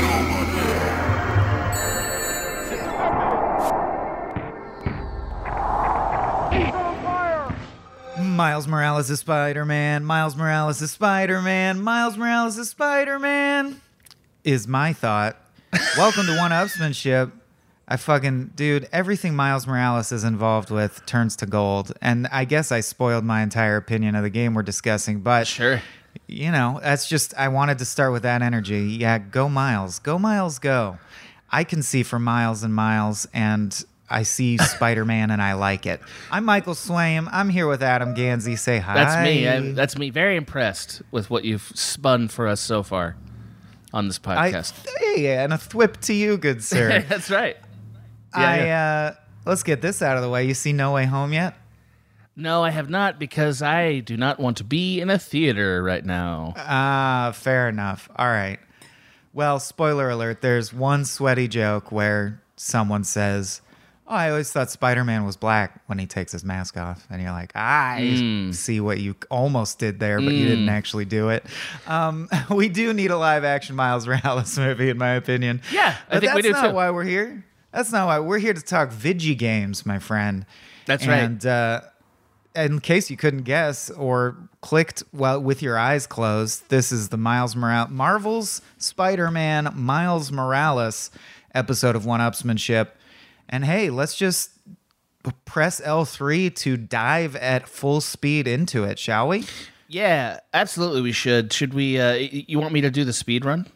over here. Miles Morales is Spider-Man, Miles Morales is Spider-Man, Miles Morales is Spider-Man, is my thought. Welcome to one-upsmanship. Dude, everything Miles Morales is involved with turns to gold. And I guess I spoiled my entire opinion of the game we're discussing, but sure. You know, that's just, I wanted to start with that energy. Yeah, go Miles. Go Miles, go. I can see for miles and miles, and I see Spider-Man and I like it. I'm Michael Swaim. I'm here with Adam Ganzi. Say hi. That's me. That's me. Very impressed with what you've spun for us so far on this podcast. And a thwip to you, good sir. That's right. Let's get this out of the way. You see No Way Home yet? No, I have not, because I do not want to be in a theater right now. Ah, fair enough. All right. Well, spoiler alert, there's one sweaty joke where someone says, "Oh, I always thought Spider-Man was black when he takes his mask off." And you're like, I see what you almost did there, but you didn't actually do it. We do need a live-action Miles Morales movie, in my opinion. Yeah, but I think we do too. That's not why we're here. That's not why. We're here to talk Vidgy games, my friend. That's right. And in case you couldn't guess or clicked with your eyes closed, this is the Marvel's Spider-Man Miles Morales episode of One-Upsmanship. And hey, let's just press L3 to dive at full speed into it, shall we? Yeah, absolutely we should. Should we, you want me to do the speed run?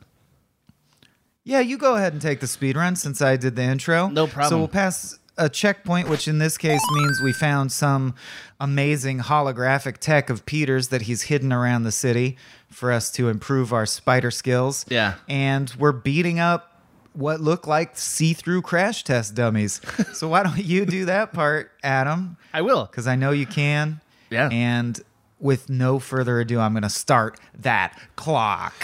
Yeah, you go ahead and take the speed run since I did the intro. No problem. So we'll pass a checkpoint, which in this case means we found some amazing holographic tech of Peter's that he's hidden around the city for us to improve our spider skills. Yeah. And we're beating up what look like see-through crash test dummies. So why don't you do that part, Adam? I will. Because I know you can. Yeah. And with no further ado, I'm going to start that clock.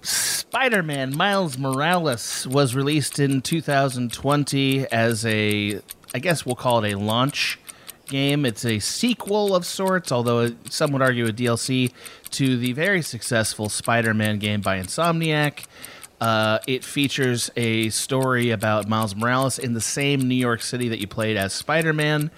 Spider-Man Miles Morales was released in 2020 as a, I guess we'll call it a launch game. It's a sequel of sorts, although some would argue a DLC to the very successful Spider-Man game by Insomniac. It features a story about Miles Morales in the same New York City that you played as Spider-Man.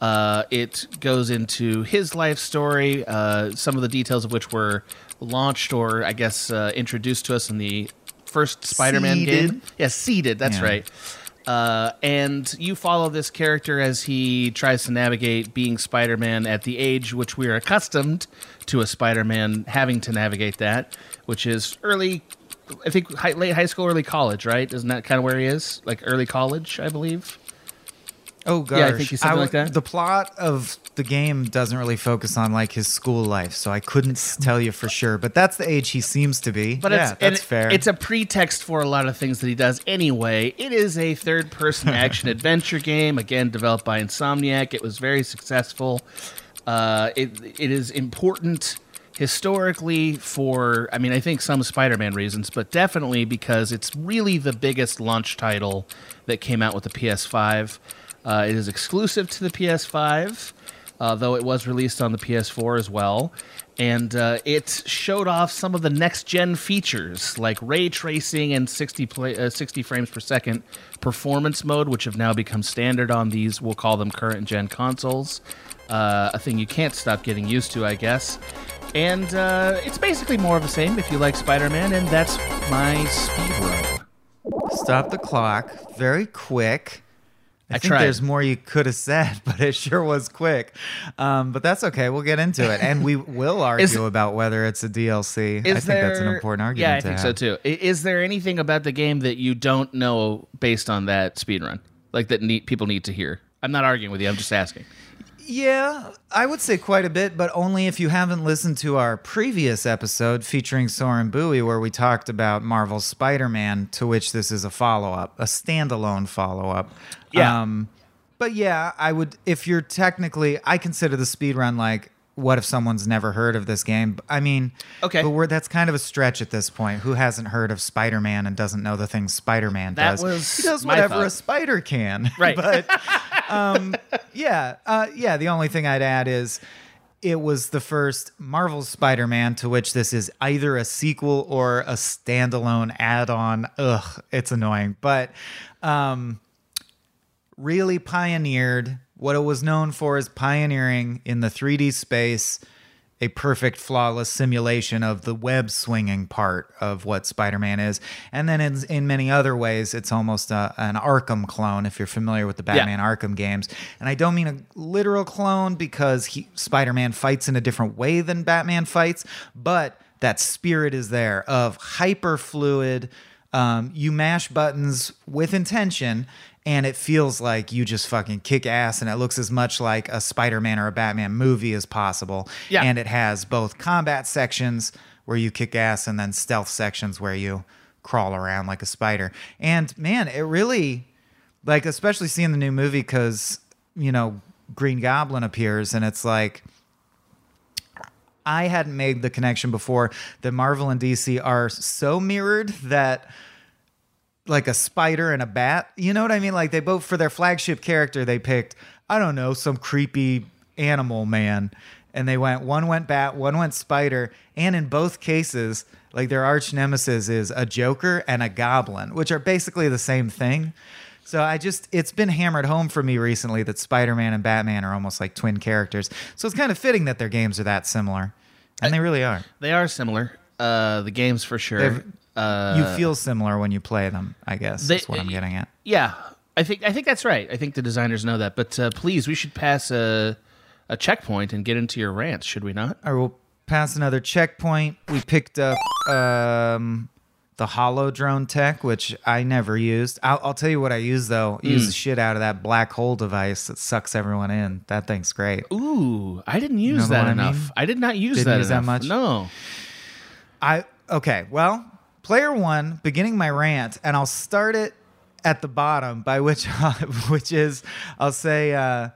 It goes into his life story, some of the details of which were launched or, I guess, introduced to us in the first Spider-Man game. Yeah, Seeded, that's right. And you follow this character as he tries to navigate being Spider-Man at the age which we are accustomed to a Spider-Man having to navigate that, which is late high school, early college, right? Isn't that kind of where he is? Like early college, I believe. Oh gosh. Yeah, I think you said something like that. The plot of the game doesn't really focus on like his school life, so I couldn't tell you for sure. But that's the age he seems to be. But yeah, that's fair. It's a pretext for a lot of things that he does anyway. It is a third-person action adventure game, again developed by Insomniac. It was very successful. It is important historically for, I mean, I think some Spider-Man reasons, but definitely because it's really the biggest launch title that came out with the PS5. It is exclusive to the PS5, though it was released on the PS4 as well. And it showed off some of the next-gen features, like ray tracing and 60 frames per second performance mode, which have now become standard on these, we'll call them current-gen consoles. A thing you can't stop getting used to, I guess. And it's basically more of the same if you like Spider-Man, and that's my speedrun. Stop the clock. Very quick. I think there's more you could have said, but it sure was quick. But that's okay. We'll get into it. And we will argue about whether it's a DLC. I think that's an important argument. Yeah, I think so too. Is there anything about the game that you don't know based on that speedrun? Like that people need to hear? I'm not arguing with you. I'm just asking. Yeah, I would say quite a bit, but only if you haven't listened to our previous episode featuring Soren Bui, where we talked about Marvel's Spider-Man, to which this is a follow-up, a standalone follow-up. Yeah. But yeah, I would, if you're technically, I consider the speedrun like, what if someone's never heard of this game? I mean, okay, but that's kind of a stretch at this point. Who hasn't heard of Spider-Man and doesn't know the things Spider-Man does? He does whatever a spider can. Right. But yeah, the only thing I'd add is it was the first Marvel Spider-Man to which this is either a sequel or a standalone add-on. Ugh, it's annoying. But really pioneered... What it was known for is pioneering in the 3D space a perfect, flawless simulation of the web-swinging part of what Spider-Man is. And then in many other ways, it's almost an Arkham clone, if you're familiar with the Batman Arkham games. And I don't mean a literal clone because Spider-Man fights in a different way than Batman fights, but that spirit is there of hyper-fluid, you mash buttons with intention, and it feels like you just fucking kick ass, and it looks as much like a Spider-Man or a Batman movie as possible. Yeah. And it has both combat sections where you kick ass and then stealth sections where you crawl around like a spider. And, man, it really, like, especially seeing the new movie because, you know, Green Goblin appears, and it's like... I hadn't made the connection before that Marvel and DC are so mirrored that... like a spider and a bat, you know what I mean? Like they both, for their flagship character, they picked, I don't know, some creepy animal man. And they went, one went bat, one went spider. And in both cases, like their arch nemesis is a Joker and a Goblin, which are basically the same thing. So it's been hammered home for me recently that Spider-Man and Batman are almost like twin characters. So it's kind of fitting that their games are that similar. And they really are. They are similar. The games for sure. You feel similar when you play them, I guess. That's what I'm getting at. Yeah, I think that's right. I think the designers know that. But please, we should pass a checkpoint and get into your rant, should we not? All right, we'll pass another checkpoint. We picked up the Holodrone tech, which I never used. I'll tell you what I use, though. Use the shit out of that black hole device that sucks everyone in. That thing's great. Ooh, I didn't use that enough. I mean? I did not use that enough. Didn't use that much? No. Okay, well... Player one, beginning my rant, and I'll start it at the bottom, by which is I'll say I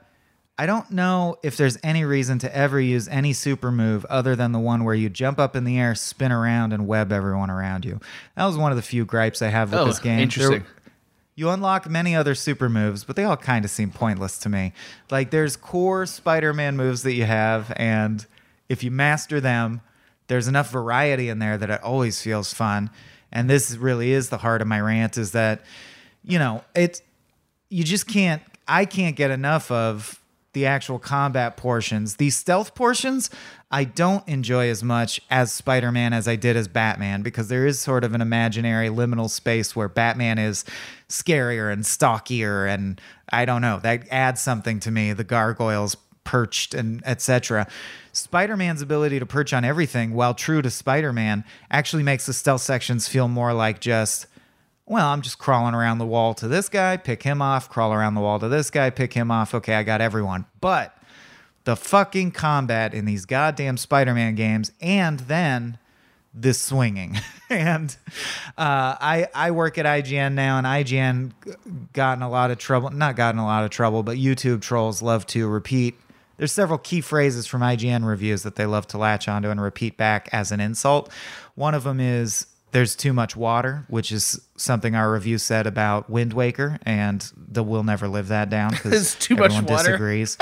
don't know if there's any reason to ever use any super move other than the one where you jump up in the air, spin around, and web everyone around you. That was one of the few gripes I have with this game. Interesting. You unlock many other super moves, but they all kind of seem pointless to me. Like there's core Spider-Man moves that you have, and if you master them, there's enough variety in there that it always feels fun. And this really is the heart of my rant, is that, you know, I can't get enough of the actual combat portions. These stealth portions, I don't enjoy as much as Spider-Man as I did as Batman, because there is sort of an imaginary liminal space where Batman is scarier and stalkier. And I don't know, that adds something to me. The gargoyles perched and etc. Spider-Man's ability to perch on everything, while true to Spider-Man, actually makes the stealth sections feel more like just well, I'm just crawling around the wall to this guy, pick him off, crawl around the wall to this guy, pick him off. Okay, I got everyone. But the fucking combat in these goddamn Spider-Man games, and then this swinging. And I work at IGN now, and IGN got in a lot of trouble. Not got in a lot of trouble, but YouTube trolls love to repeat. There's several key phrases from IGN reviews that they love to latch onto and repeat back as an insult. One of them is, there's too much water, which is something our review said about Wind Waker, and we'll never live that down because everyone disagrees.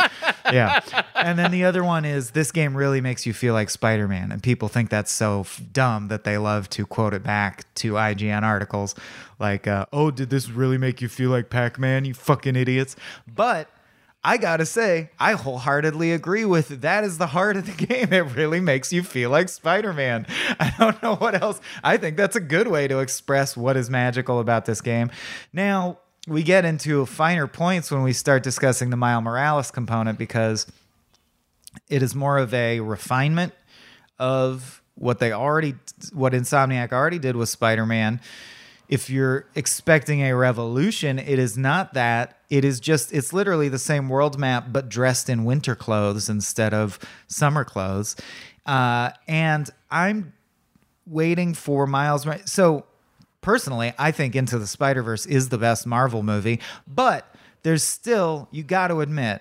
Yeah. And then the other one is, this game really makes you feel like Spider-Man, and people think that's so dumb that they love to quote it back to IGN articles like, oh, did this really make you feel like Pac-Man, you fucking idiots? But I gotta say, I wholeheartedly agree with it. That is the heart of the game. It really makes you feel like Spider-Man. I don't know what else. I think that's a good way to express what is magical about this game. Now, we get into finer points when we start discussing the Miles Morales component, because it is more of a refinement of what Insomniac already did with Spider-Man. If you're expecting a revolution, it is not that. It is just, it's literally the same world map, but dressed in winter clothes instead of summer clothes. And I'm waiting for Miles. So personally, I think Into the Spider-Verse is the best Marvel movie, but there's still, you got to admit,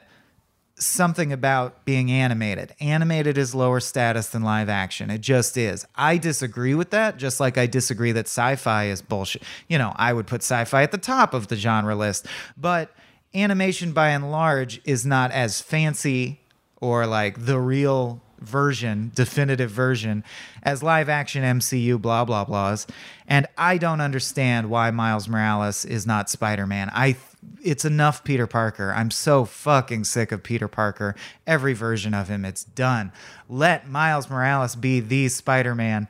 something about being animated. Animated is lower status than live action. It just is. I disagree with that, just like I disagree that sci-fi is bullshit. You know, I would put sci-fi at the top of the genre list, but animation by and large is not as fancy or like the real version, definitive version, as live action MCU blah, blah, blahs. And I don't understand why Miles Morales is not Spider-Man. It's enough Peter Parker. I'm so fucking sick of Peter Parker. Every version of him, it's done. Let Miles Morales be the Spider-Man.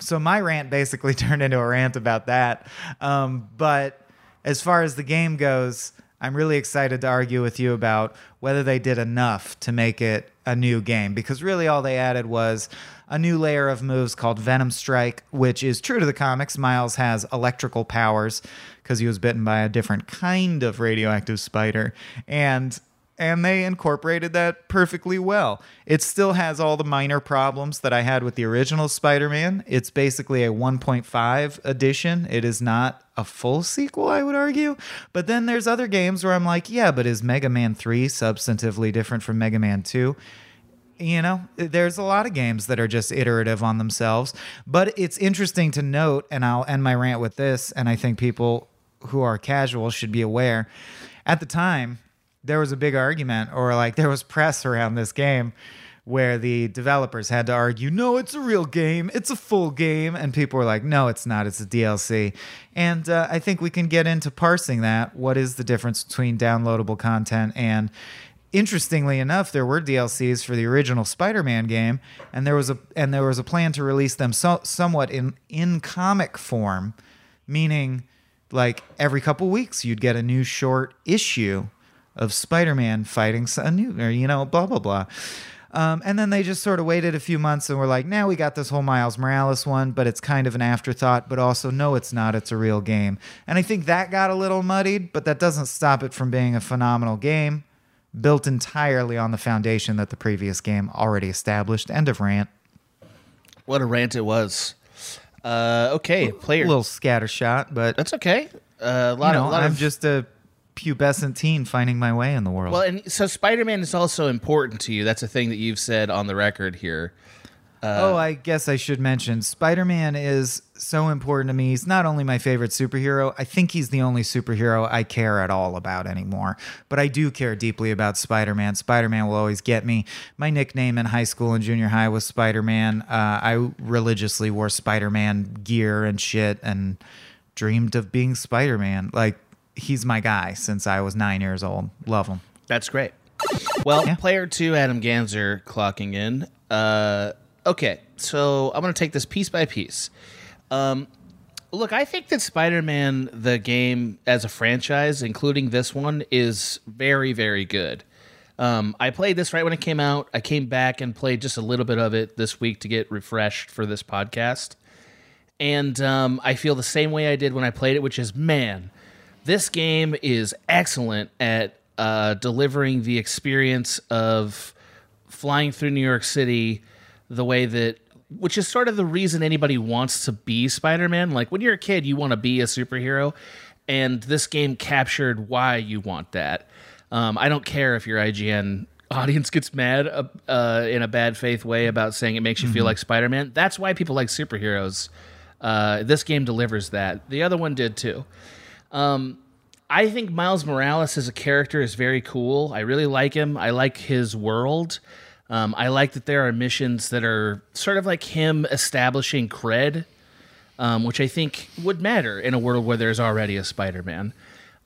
So my rant basically turned into a rant about that. But as far as the game goes, I'm really excited to argue with you about whether they did enough to make it a new game, because really all they added was a new layer of moves called Venom Strike, which is true to the comics. Miles has electrical powers because he was bitten by a different kind of radioactive spider, and they incorporated that perfectly well. It still has all the minor problems that I had with the original Spider-Man. It's basically a 1.5 edition. It is not a full sequel, I would argue. But then there's other games where I'm like, yeah, but is Mega Man 3 substantively different from Mega Man 2? You know, there's a lot of games that are just iterative on themselves, but it's interesting to note, and I'll end my rant with this, and I think people who are casual should be aware. At the time, there was a big argument, or like there was press around this game where the developers had to argue, no, it's a real game, it's a full game, and people were like, no, it's not, it's a DLC. And I think we can get into parsing that. What is the difference between downloadable content and... Interestingly enough, there were DLCs for the original Spider-Man game, and there was a plan to release them somewhat in comic form, meaning like every couple weeks you'd get a new short issue of Spider-Man fighting a new, or you know, blah blah blah. And then they just sort of waited a few months and were like, now we got this whole Miles Morales one, but it's kind of an afterthought, but also, no, it's not. It's a real game. And I think that got a little muddied, but that doesn't stop it from being a phenomenal game, built entirely on the foundation that the previous game already established. End of rant. What a rant it was. Okay, player. A little scattershot, but... That's okay. I'm just a pubescent teen finding my way in the world. Well, and so Spider-Man is also important to you. That's a thing that you've said on the record here. I guess I should mention, Spider-Man is so important to me. He's not only my favorite superhero, I think he's the only superhero I care at all about anymore. But I do care deeply about Spider-Man. Spider-Man will always get me. My nickname in high school and junior high was Spider-Man. I religiously wore Spider-Man gear and shit and dreamed of being Spider-Man. Like, he's my guy since I was 9 years old. Love him. That's great. Well, yeah. Player two, Adam Ganzer, clocking in. Okay, so I'm going to take this piece by piece. Look, I think that Spider-Man, the game as a franchise, including this one, is very, very good. I played this right when it came out. I came back and played just a little bit of it this week to get refreshed for this podcast. And I feel the same way I did when I played it, which is, man, this game is excellent at delivering the experience of flying through New York City the way that, which is sort of the reason anybody wants to be Spider-Man. Like, when you're a kid, you want to be a superhero, and this game captured why you want that. I don't care if your IGN audience gets mad in a bad faith way about saying it makes you feel like Spider-Man. That's why people like superheroes. This game delivers that. The other one did too. I think Miles Morales as a character is very cool. I really like him. I like his world. I like that there are missions that are sort of like him establishing cred, which I think would matter in a world where there's already a Spider-Man.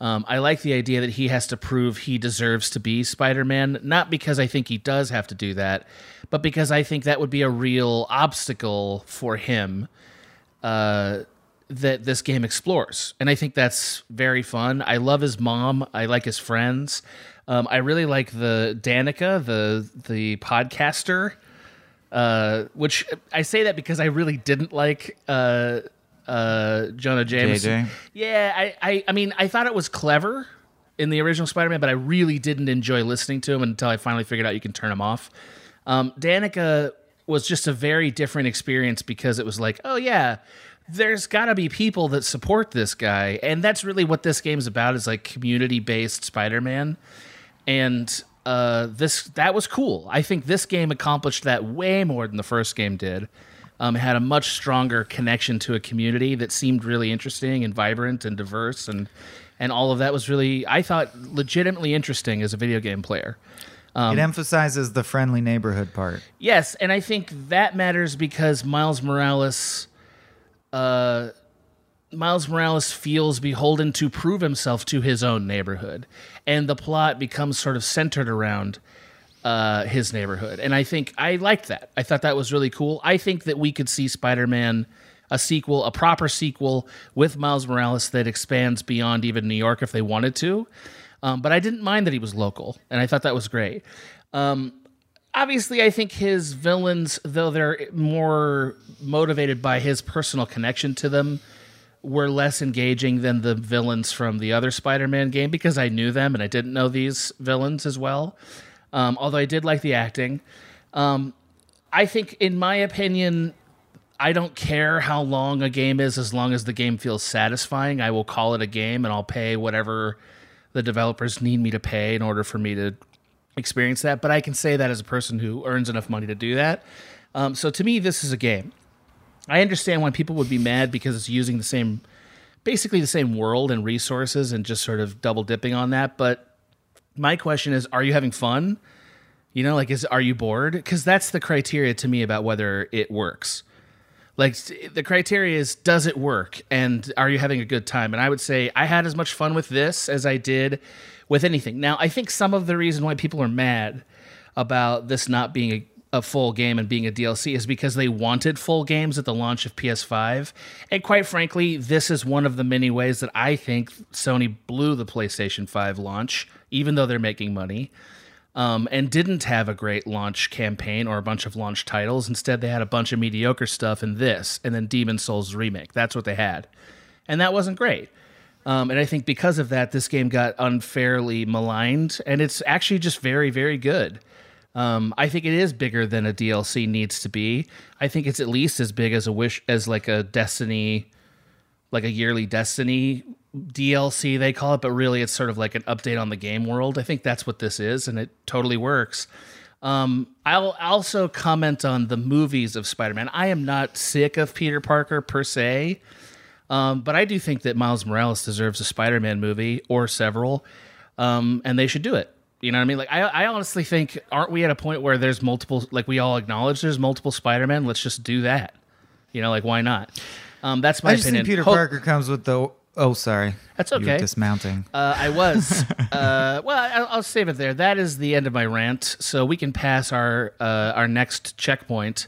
I like the idea that he has to prove he deserves to be Spider-Man, not because I think he does have to do that, but because I think that would be a real obstacle for him that this game explores. And I think that's very fun. I love his mom. I like his friends. I really like the Danica, the podcaster, which I say that because I really didn't like Jonah Jameson. JJ. Yeah, I mean, I thought it was clever in the original Spider-Man, but I really didn't enjoy listening to him until I finally figured out you can turn him off. Danica was just a very different experience because it was like, oh yeah, there's got to be people that support this guy. And that's really what this game's about, is like community-based Spider-Man. And that was cool. I think this game accomplished that way more than the first game did. It had a much stronger connection to a community that seemed really interesting and vibrant and diverse. And all of that was really, I thought, legitimately interesting as a video game player. It emphasizes the friendly neighborhood part. Yes, and I think that matters because Miles Morales feels beholden to prove himself to his own neighborhood, and the plot becomes sort of centered around his neighborhood. And I think I liked that. I thought that was really cool. I think that we could see Spider-Man, a sequel, a proper sequel with Miles Morales that expands beyond even New York if they wanted to. But I didn't mind that he was local, and I thought that was great. Obviously, I think his villains, though they're more motivated by his personal connection to them, were less engaging than the villains from the other Spider-Man game, because I knew them and I didn't know these villains as well. Although I did like the acting. I think, in my opinion, I don't care how long a game is as long as the game feels satisfying. I will call it a game, and I'll pay whatever the developers need me to pay in order for me to experience that. But I can say that as a person who earns enough money to do that. So to me, this is a game. I understand why people would be mad because it's using basically the same world and resources and just sort of double dipping on that. But my question is, are you having fun? You know, like, are you bored? Because that's the criteria to me about whether it works. Like, the criteria is, does it work? And are you having a good time? And I would say I had as much fun with this as I did with anything. Now, I think some of the reason why people are mad about this not being a full game and being a DLC is because they wanted full games at the launch of PS5. And quite frankly, this is one of the many ways that I think Sony blew the PlayStation 5 launch, even though they're making money, and didn't have a great launch campaign or a bunch of launch titles. Instead, they had a bunch of mediocre stuff in this, and then Demon's Souls remake. That's what they had. And that wasn't great. And I think because of that, this game got unfairly maligned, and it's actually just very, very good. I think it is bigger than a DLC needs to be. I think it's at least as big as a yearly Destiny DLC, they call it, but really it's sort of like an update on the game world. I think that's what this is, and it totally works. I'll also comment on the movies of Spider-Man. I am not sick of Peter Parker per se. But I do think that Miles Morales deserves a Spider-Man movie or several, and they should do it. You know what I mean? Like, I honestly think, aren't we at a point where there's multiple, like, we all acknowledge there's multiple Spider-Man? Let's just do that. You know, like, why not? That's my opinion. I just think Peter Parker comes with the, oh, sorry. That's okay. You were dismounting. I was. Well, I'll save it there. That is the end of my rant, so we can pass our next checkpoint.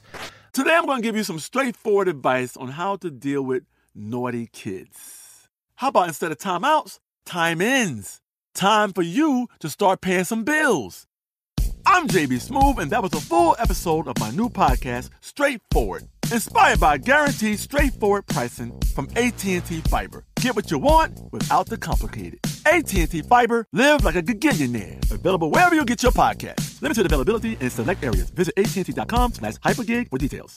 Today I'm going to give you some straightforward advice on how to deal with naughty kids. How about, instead of timeouts, time ins? Time for you to start paying some bills. I'm JB Smoove, and that was a full episode of my new podcast, Straightforward. Inspired by guaranteed, straightforward pricing from AT&T Fiber. Get what you want without the complicated. AT&T Fiber, live like a gigillionaire. Available wherever you get your podcast. Limited availability in select areas. Visit AT&T.com/hypergig for details.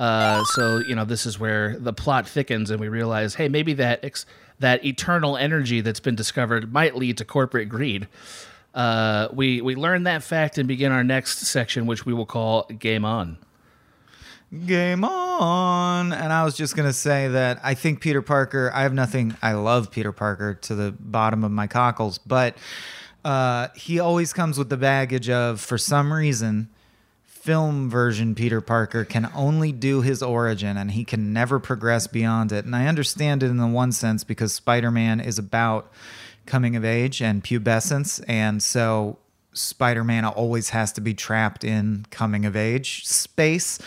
So this is where the plot thickens and we realize, hey, maybe that eternal energy that's been discovered might lead to corporate greed. We learn that fact and begin our next section, which we will call Game On. Game on. And I was just going to say that I think Peter Parker, I love Peter Parker to the bottom of my cockles, but he always comes with the baggage of, for some reason, film version Peter Parker can only do his origin and he can never progress beyond it. And I understand it in the one sense because Spider-Man is about coming of age and pubescence. And so Spider-Man always has to be trapped in coming of age space.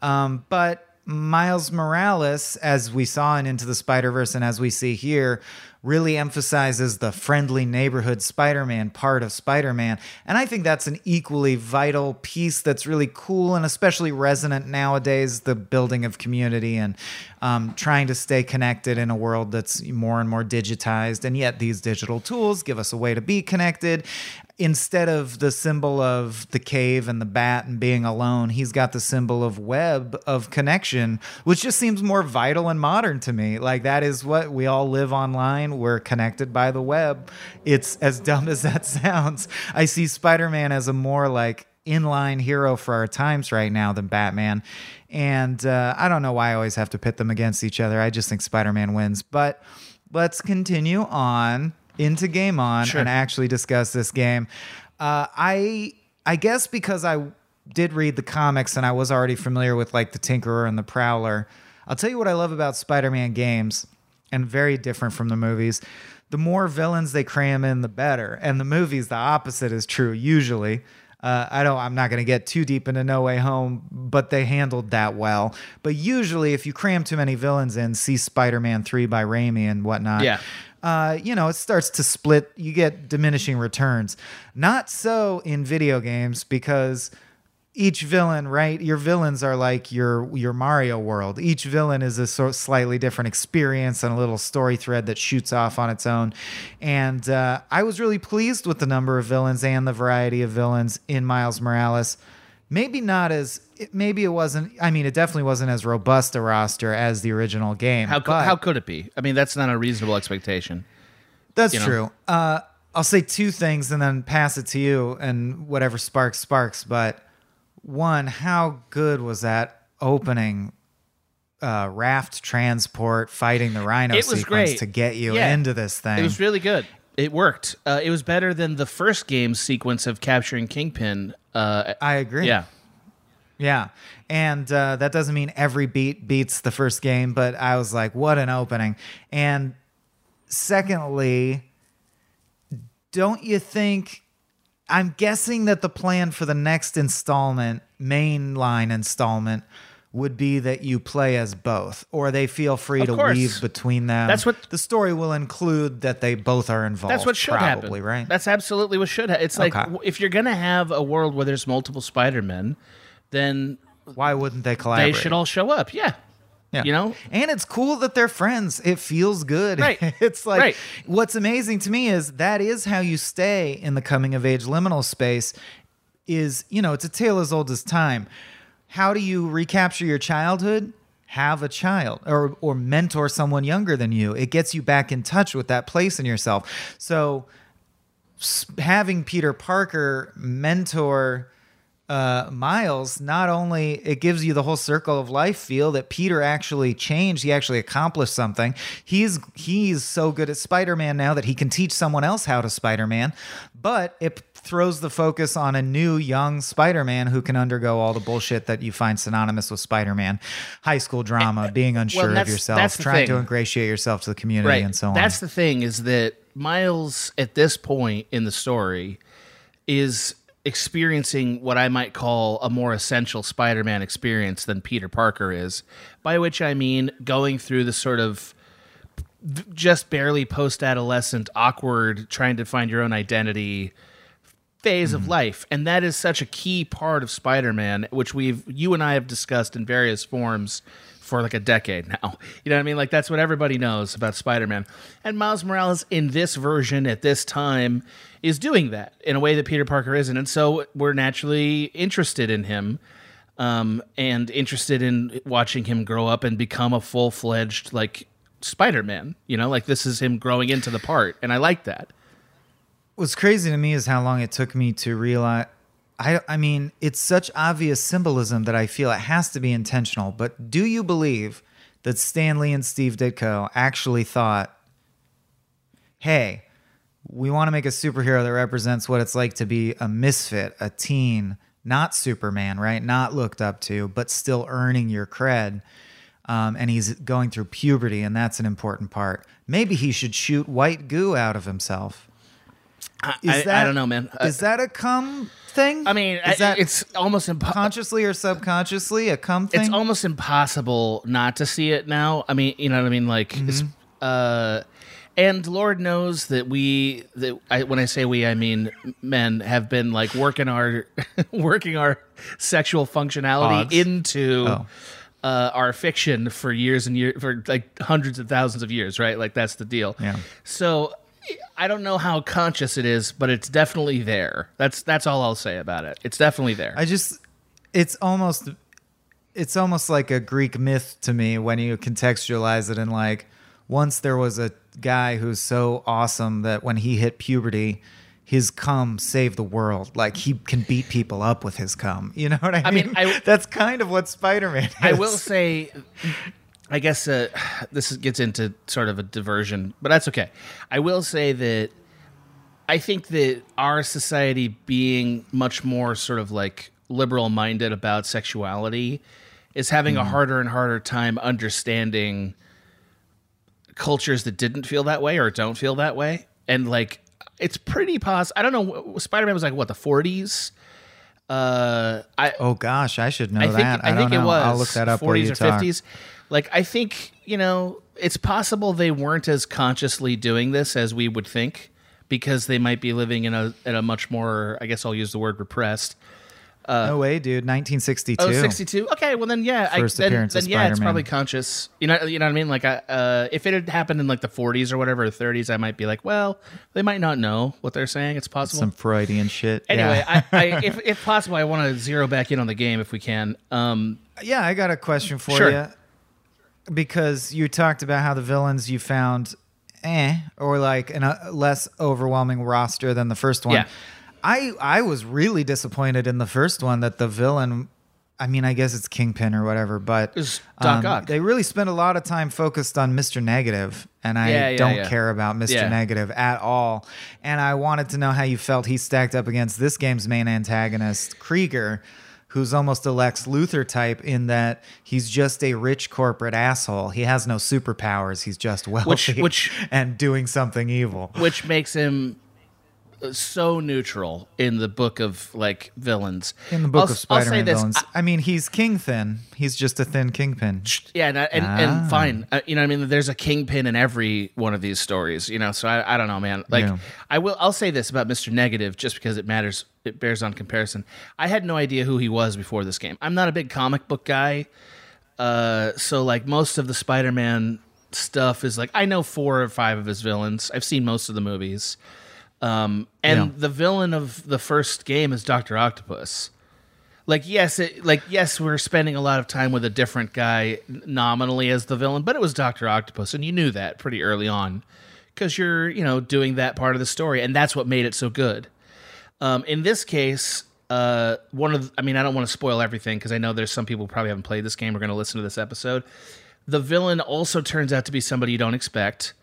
But Miles Morales, as we saw in Into the Spider-Verse and as we see here, really emphasizes the friendly neighborhood Spider-Man part of Spider-Man. And I think that's an equally vital piece that's really cool and especially resonant nowadays, the building of community and trying to stay connected in a world that's more and more digitized. And yet these digital tools give us a way to be connected. Instead of the symbol of the cave and the bat and being alone, he's got the symbol of web of connection, which just seems more vital and modern to me. Like, that is what we all live online. We're connected by the web. It's as dumb as that sounds. I see Spider-Man as a more like inline hero for our times right now than Batman. And I don't know why I always have to pit them against each other. I just think Spider-Man wins. But let's continue on into Game On. Sure. And actually discuss this game. I guess because I did read the comics and I was already familiar with like the Tinkerer and the Prowler. I'll tell you what I love about Spider-Man games, and very different from the movies. The more villains they cram in, the better. And the movies, the opposite is true usually. I'm not going to get too deep into No Way Home, but they handled that well. But usually if you cram too many villains in, see Spider-Man 3 by Raimi and whatnot. Yeah. It starts to split. You get diminishing returns. Not so in video games, because each villain, right? Your villains are like your Mario world. Each villain is a sort of slightly different experience and a little story thread that shoots off on its own. And I was really pleased with the number of villains and the variety of villains in Miles Morales. It definitely wasn't as robust a roster as the original game. How could it be? I mean, that's not a reasonable expectation. That's true. I'll say two things and then pass it to you, and whatever sparks. But one, how good was that opening raft transport fighting the Rhino sequence great. To get you into this thing? It was really good. It worked. It was better than the first game's sequence of capturing Kingpin. I agree. Yeah. And that doesn't mean every beat beats the first game, but I was like, what an opening. And secondly, don't you think, I'm guessing that the plan for the next installment, mainline installment, would be that you play as both, or they feel free to weave between them. That's what the story will include, that they both are involved. That's what should happen, right? That's absolutely what should happen. It's like, if you're going to have a world where there's multiple Spider-Men, then why wouldn't they collaborate? They should all show up. Yeah. Yeah. You know? And it's cool that they're friends. It feels good. Right. It's like, right. What's amazing to me is that is how you stay in the coming of age liminal space is, you know, it's a tale as old as time. How do you recapture your childhood? Have a child or mentor someone younger than you. It gets you back in touch with that place in yourself. So having Peter Parker mentor Miles, not only it gives you the whole circle of life feel that Peter actually changed, he actually accomplished something. He's so good at Spider-Man now that he can teach someone else how to Spider-Man, but it throws the focus on a new young Spider-Man who can undergo all the bullshit that you find synonymous with Spider-Man. High school drama, being unsure of yourself, trying to ingratiate yourself to the community, right, and so on. That's the thing, is that Miles at this point in the story is experiencing what I might call a more essential Spider-Man experience than Peter Parker is, by which I mean going through the sort of just barely post-adolescent, awkward, trying to find your own identity phase of life. And that is such a key part of Spider-Man, which you and I have discussed in various forms for like a decade now. You know what I mean? Like, that's what everybody knows about Spider-Man. And Miles Morales in this version at this time is doing that in a way that Peter Parker isn't. And so we're naturally interested in him, and interested in watching him grow up and become a full-fledged, like, Spider-Man. You know, like, this is him growing into the part. And I like that. What's crazy to me is how long it took me to realize... I mean, it's such obvious symbolism that I feel it has to be intentional, but do you believe that Stan Lee and Steve Ditko actually thought, hey, we want to make a superhero that represents what it's like to be a misfit, a teen, not Superman, right? Not looked up to, but still earning your cred. And he's going through puberty, and that's an important part. Maybe he should shoot white goo out of himself. I don't know, man. Is that a cum thing? I mean, it's almost consciously or subconsciously a cum thing. It's almost impossible not to see it now. I mean, you know what I mean? Like, it's, and Lord knows that when I say we, I mean men, have been like working our sexual functionality into our fiction for years and years, for like hundreds of thousands of years, right? Like, that's the deal. Yeah. So I don't know how conscious it is, but it's definitely there. That's all I'll say about it. It's definitely there. It's almost like a Greek myth to me when you contextualize it. And like, once there was a guy who's so awesome that when he hit puberty, his cum saved the world. Like, he can beat people up with his cum. You know what I mean? That's kind of what Spider-Man is. I will say... I guess this gets into sort of a diversion, but that's okay. I will say that I think that our society being much more sort of like liberal-minded about sexuality is having a harder and harder time understanding cultures that didn't feel that way or don't feel that way. And like, it's pretty possible. I don't know. Spider-Man was like, what, the 40s? I should know that. I think it was. I'll look that up. 40s or 50s. Like, I think, you know, it's possible they weren't as consciously doing this as we would think, because they might be living in a much more, I guess I'll use the word, repressed. No way, dude. 1962. Oh, 62? Okay, well then, yeah. First appearance of Spider-Man. It's probably conscious. You know what I mean? Like, if it had happened in like the 40s or whatever, or 30s, I might be like, well, they might not know what they're saying. It's possible. Some Freudian shit. Anyway, yeah. If possible, I want to zero back in on the game if we can. Yeah, I got a question for you. Because you talked about how the villains you found, or like a less overwhelming roster than the first one. Yeah. I was really disappointed in the first one that the villain, I mean, I guess it's Kingpin or whatever, but Doc Ock. They really spent a lot of time focused on Mr. Negative, and I don't care about Mr. Negative at all. And I wanted to know how you felt he stacked up against this game's main antagonist, Krieger, who's almost a Lex Luthor type in that he's just a rich corporate asshole. He has no superpowers. He's just wealthy and doing something evil. Which makes him so neutral in the book of like villains. In the book of Spider-Man villains, I mean, he's Kingpin. He's just a thin Kingpin. Yeah, and fine. You know, I mean, there's a Kingpin in every one of these stories. You know, so I don't know, man. Like, yeah. I'll say this about Mr. Negative, just because it matters. It bears on comparison. I had no idea who he was before this game. I'm not a big comic book guy, so like most of the Spider-Man stuff is like I know 4 or 5 of his villains. I've seen most of the movies. The villain of the first game is Dr. Octopus. Like, yes, we're spending a lot of time with a different guy nominally as the villain, but it was Dr. Octopus, and you knew that pretty early on because you're, you know, doing that part of the story, and that's what made it so good. In this case, I don't want to spoil everything because I know there's some people who probably haven't played this game or are going to listen to this episode. The villain also turns out to be somebody you don't expect.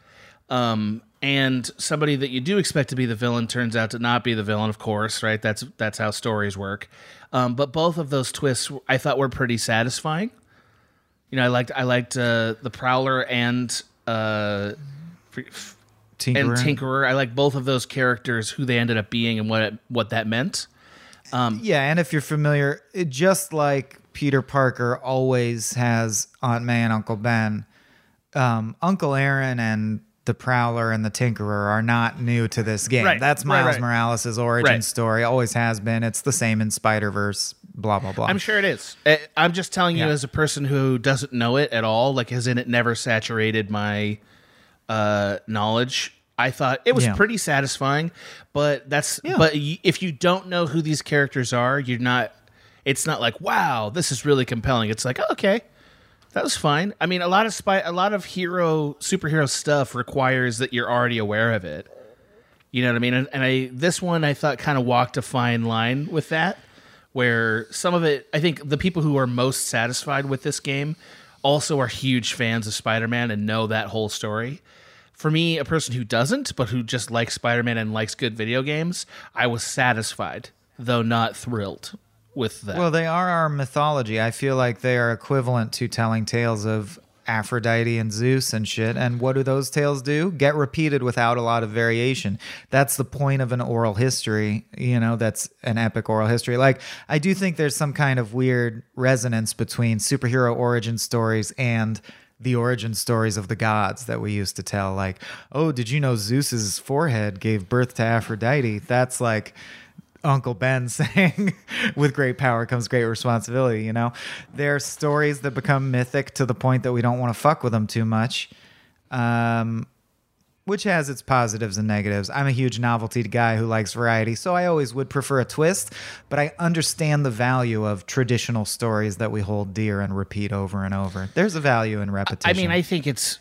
And somebody that you do expect to be the villain turns out to not be the villain, of course, right? That's how stories work. But both of those twists I thought were pretty satisfying. You know, I liked the Prowler and Tinkerer. I like both of those characters, who they ended up being and what that meant. And if you're familiar, just like Peter Parker always has Aunt May and Uncle Ben, Uncle Aaron and the Prowler and the Tinkerer are not new to this game. Right. That's Miles Morales' origin story. Always has been. It's the same in Spider-Verse, blah, blah, blah. I'm sure it is. I'm just telling you as a person who doesn't know it at all, like as in it never saturated my knowledge. I thought it was pretty satisfying, but but if you don't know who these characters are, it's not like, wow, this is really compelling. It's like, okay, that was fine. I mean, a lot of superhero stuff requires that you're already aware of it. You know what I mean? And this one I thought kind of walked a fine line with that, where some of it, I think the people who are most satisfied with this game also are huge fans of Spider-Man and know that whole story. For me, a person who doesn't, but who just likes Spider-Man and likes good video games, I was satisfied, though not thrilled with that. Well, they are our mythology. I feel like they are equivalent to telling tales of Aphrodite and Zeus and shit. And what do those tales do? Get repeated without a lot of variation. That's the point of an oral history, you know, that's an epic oral history. Like, I do think there's some kind of weird resonance between superhero origin stories and the origin stories of the gods that we used to tell. Like, oh, did you know Zeus's forehead gave birth to Aphrodite? That's like Uncle Ben saying, with great power comes great responsibility, you know? There are stories that become mythic to the point that we don't want to fuck with them too much, which has its positives and negatives. I'm a huge novelty guy who likes variety, so I always would prefer a twist, but I understand the value of traditional stories that we hold dear and repeat over and over. There's a value in repetition. I mean, I think it's...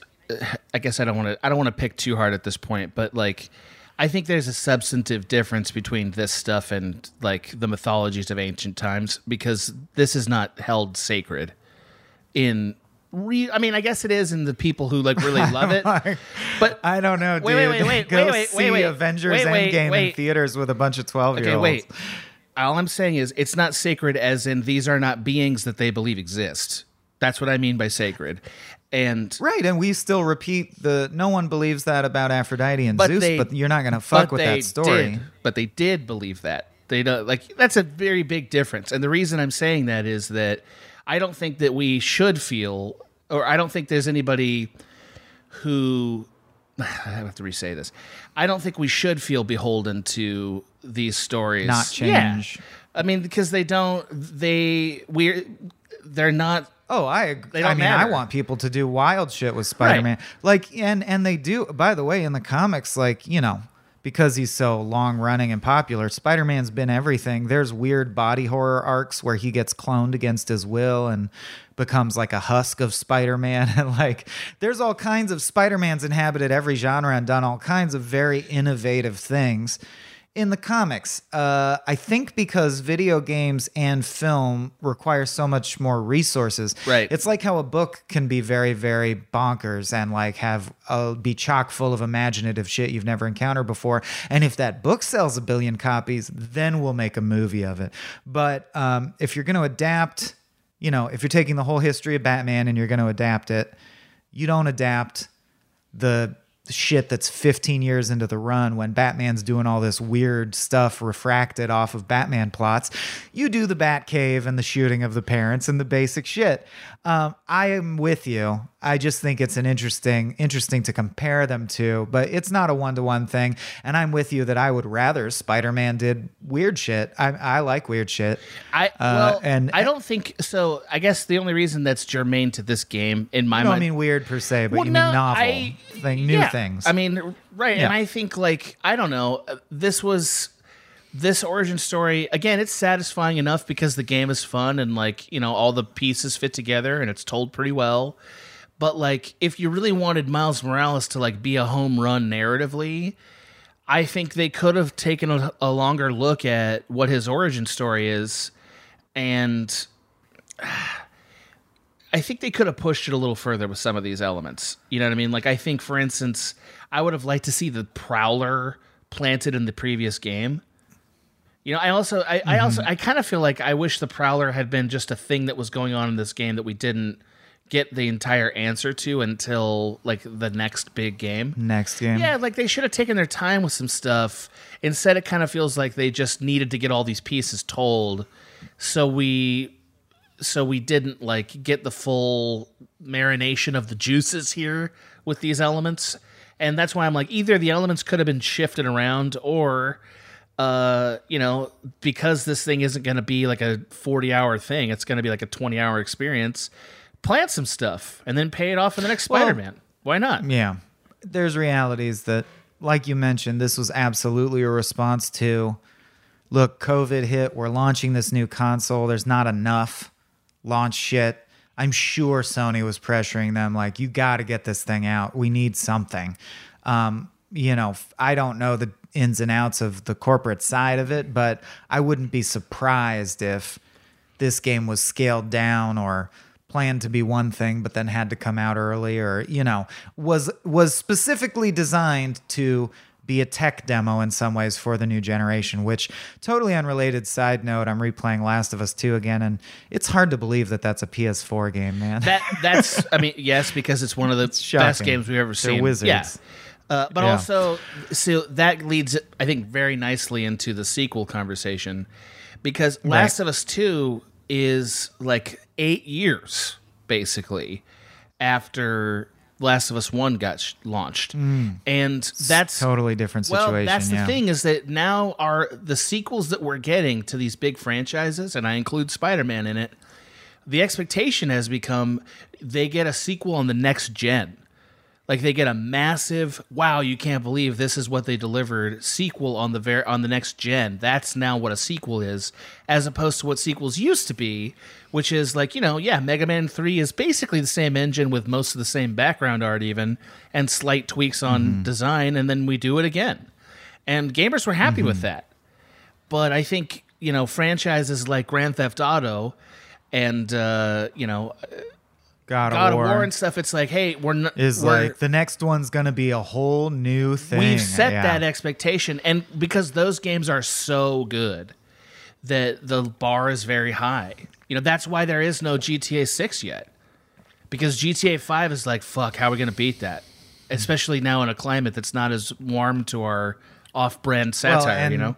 I guess I don't want to pick too hard at this point, but like... I think there's a substantive difference between this stuff and like the mythologies of ancient times, because this is not held sacred in I mean, I guess it is in the people who like really love it. But I don't know, dude. Wait. Go see Avengers Endgame in theaters with a bunch of 12-year-olds. Okay, wait. All I'm saying is it's not sacred as in these are not beings that they believe exist. That's what I mean by sacred. And we still repeat no one believes that about Aphrodite and Zeus, but you're not going to fuck with that story. But they did believe that. They don't, like, that's a very big difference. And the reason I'm saying that is that I don't think that we should feel, or I don't think there's anybody who, I have to re-say this, I don't think we should feel beholden to these stories. Not change. Yeah. I mean, because they're not. Oh, I want people to do wild shit with Spider-Man. Right. Like, and they do, by the way, in the comics, like, you know, because he's so long running and popular, Spider-Man's been everything. There's weird body horror arcs where he gets cloned against his will and becomes like a husk of Spider-Man. And like, there's all kinds of Spider-Man's inhabited every genre and done all kinds of very innovative things in the comics. I think because video games and film require so much more resources. Right. It's like how a book can be very, very bonkers and like be chock full of imaginative shit you've never encountered before. And if that book sells a billion copies, then we'll make a movie of it. But if you're going to adapt, you know, if you're taking the whole history of Batman and you're going to adapt it, you don't adapt the shit that's 15 years into the run when Batman's doing all this weird stuff refracted off of Batman plots. You do the Batcave and the shooting of the parents and the basic shit. I am with you. I just think it's an interesting to compare them to, but it's not a one-to-one thing. And I'm with you that I would rather Spider-Man did weird shit. I like weird shit. I don't think so. I guess the only reason that's germane to this game in my mind, I mean weird per se, but you mean novel things. I mean, right. Yeah. And I think this origin story, again, it's satisfying enough because the game is fun and all the pieces fit together and it's told pretty well. But if you really wanted Miles Morales to be a home run narratively, I think they could have taken a longer look at what his origin story is. And I think they could have pushed it a little further with some of these elements. You know what I mean? I think, for instance, I would have liked to see the Prowler planted in the previous game. You know, I kind of feel like I wish the Prowler had been just a thing that was going on in this game that we didn't get the entire answer to until the next big game. Yeah, they should have taken their time with some stuff. Instead, it kind of feels like they just needed to get all these pieces told. So we didn't get the full marination of the juices here with these elements. And that's why I'm either the elements could have been shifted around or, because this thing isn't going to be a 40-hour thing, it's going to be a 20-hour experience, plant some stuff and then pay it off in the next Spider-Man. Why not? Yeah. There's realities that, like you mentioned, this was absolutely a response to, look, COVID hit, we're launching this new console, there's not enough launch shit. I'm sure Sony was pressuring them, you got to get this thing out. We need something. I don't know the ins and outs of the corporate side of it, but I wouldn't be surprised if this game was scaled down or planned to be one thing, but then had to come out early, or, was specifically designed to be a tech demo in some ways for the new generation. Which, totally unrelated side note, I'm replaying Last of Us 2 again, and it's hard to believe that that's a PS4 game, man. That's, yes, because it's one of the best games we've ever seen. They're wizards. Yeah. Also, so that leads, I think, very nicely into the sequel conversation, because Last of Us 2 is 8 years, basically, after Last of Us 1 got launched. And that's totally different situation. Well, that's the thing, is that now the sequels that we're getting to these big franchises, and I include Spider-Man in it, the expectation has become they get a sequel on the next gen. They get a massive, wow, you can't believe this is what they delivered, sequel on the next gen. That's now what a sequel is, as opposed to what sequels used to be, which is Mega Man 3 is basically the same engine with most of the same background art even, and slight tweaks on design, and then we do it again. And gamers were happy with that. But I think, franchises like Grand Theft Auto and, God of War and stuff, it's hey, we're not... the next one's going to be a whole new thing. We've set that expectation, and because those games are so good, that the bar is very high. That's why there is no GTA 6 yet, because GTA 5 is fuck, how are we going to beat that? Especially now in a climate that's not as warm to our off-brand satire,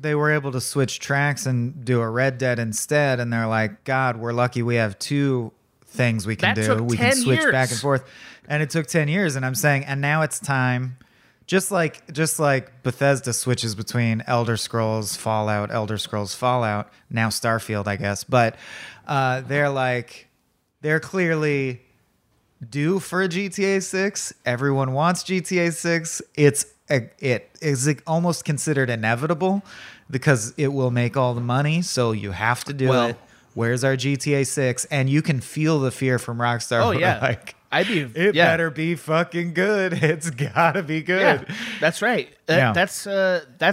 They were able to switch tracks and do a Red Dead instead, and they're God, we're lucky we have two... things we can do. We can switch back and forth, and it took 10 years. And I'm saying, and now it's time, just like Bethesda switches between Elder Scrolls, Fallout, Elder Scrolls, Fallout, now Starfield, I guess. But they're clearly due for a GTA 6. Everyone wants GTA 6. It is almost considered inevitable because it will make all the money, so you have to do it. Where's our GTA 6? And you can feel the fear from Rockstar. Oh, yeah. Better be fucking good. It's gotta be good. Yeah, that's right. Yeah. On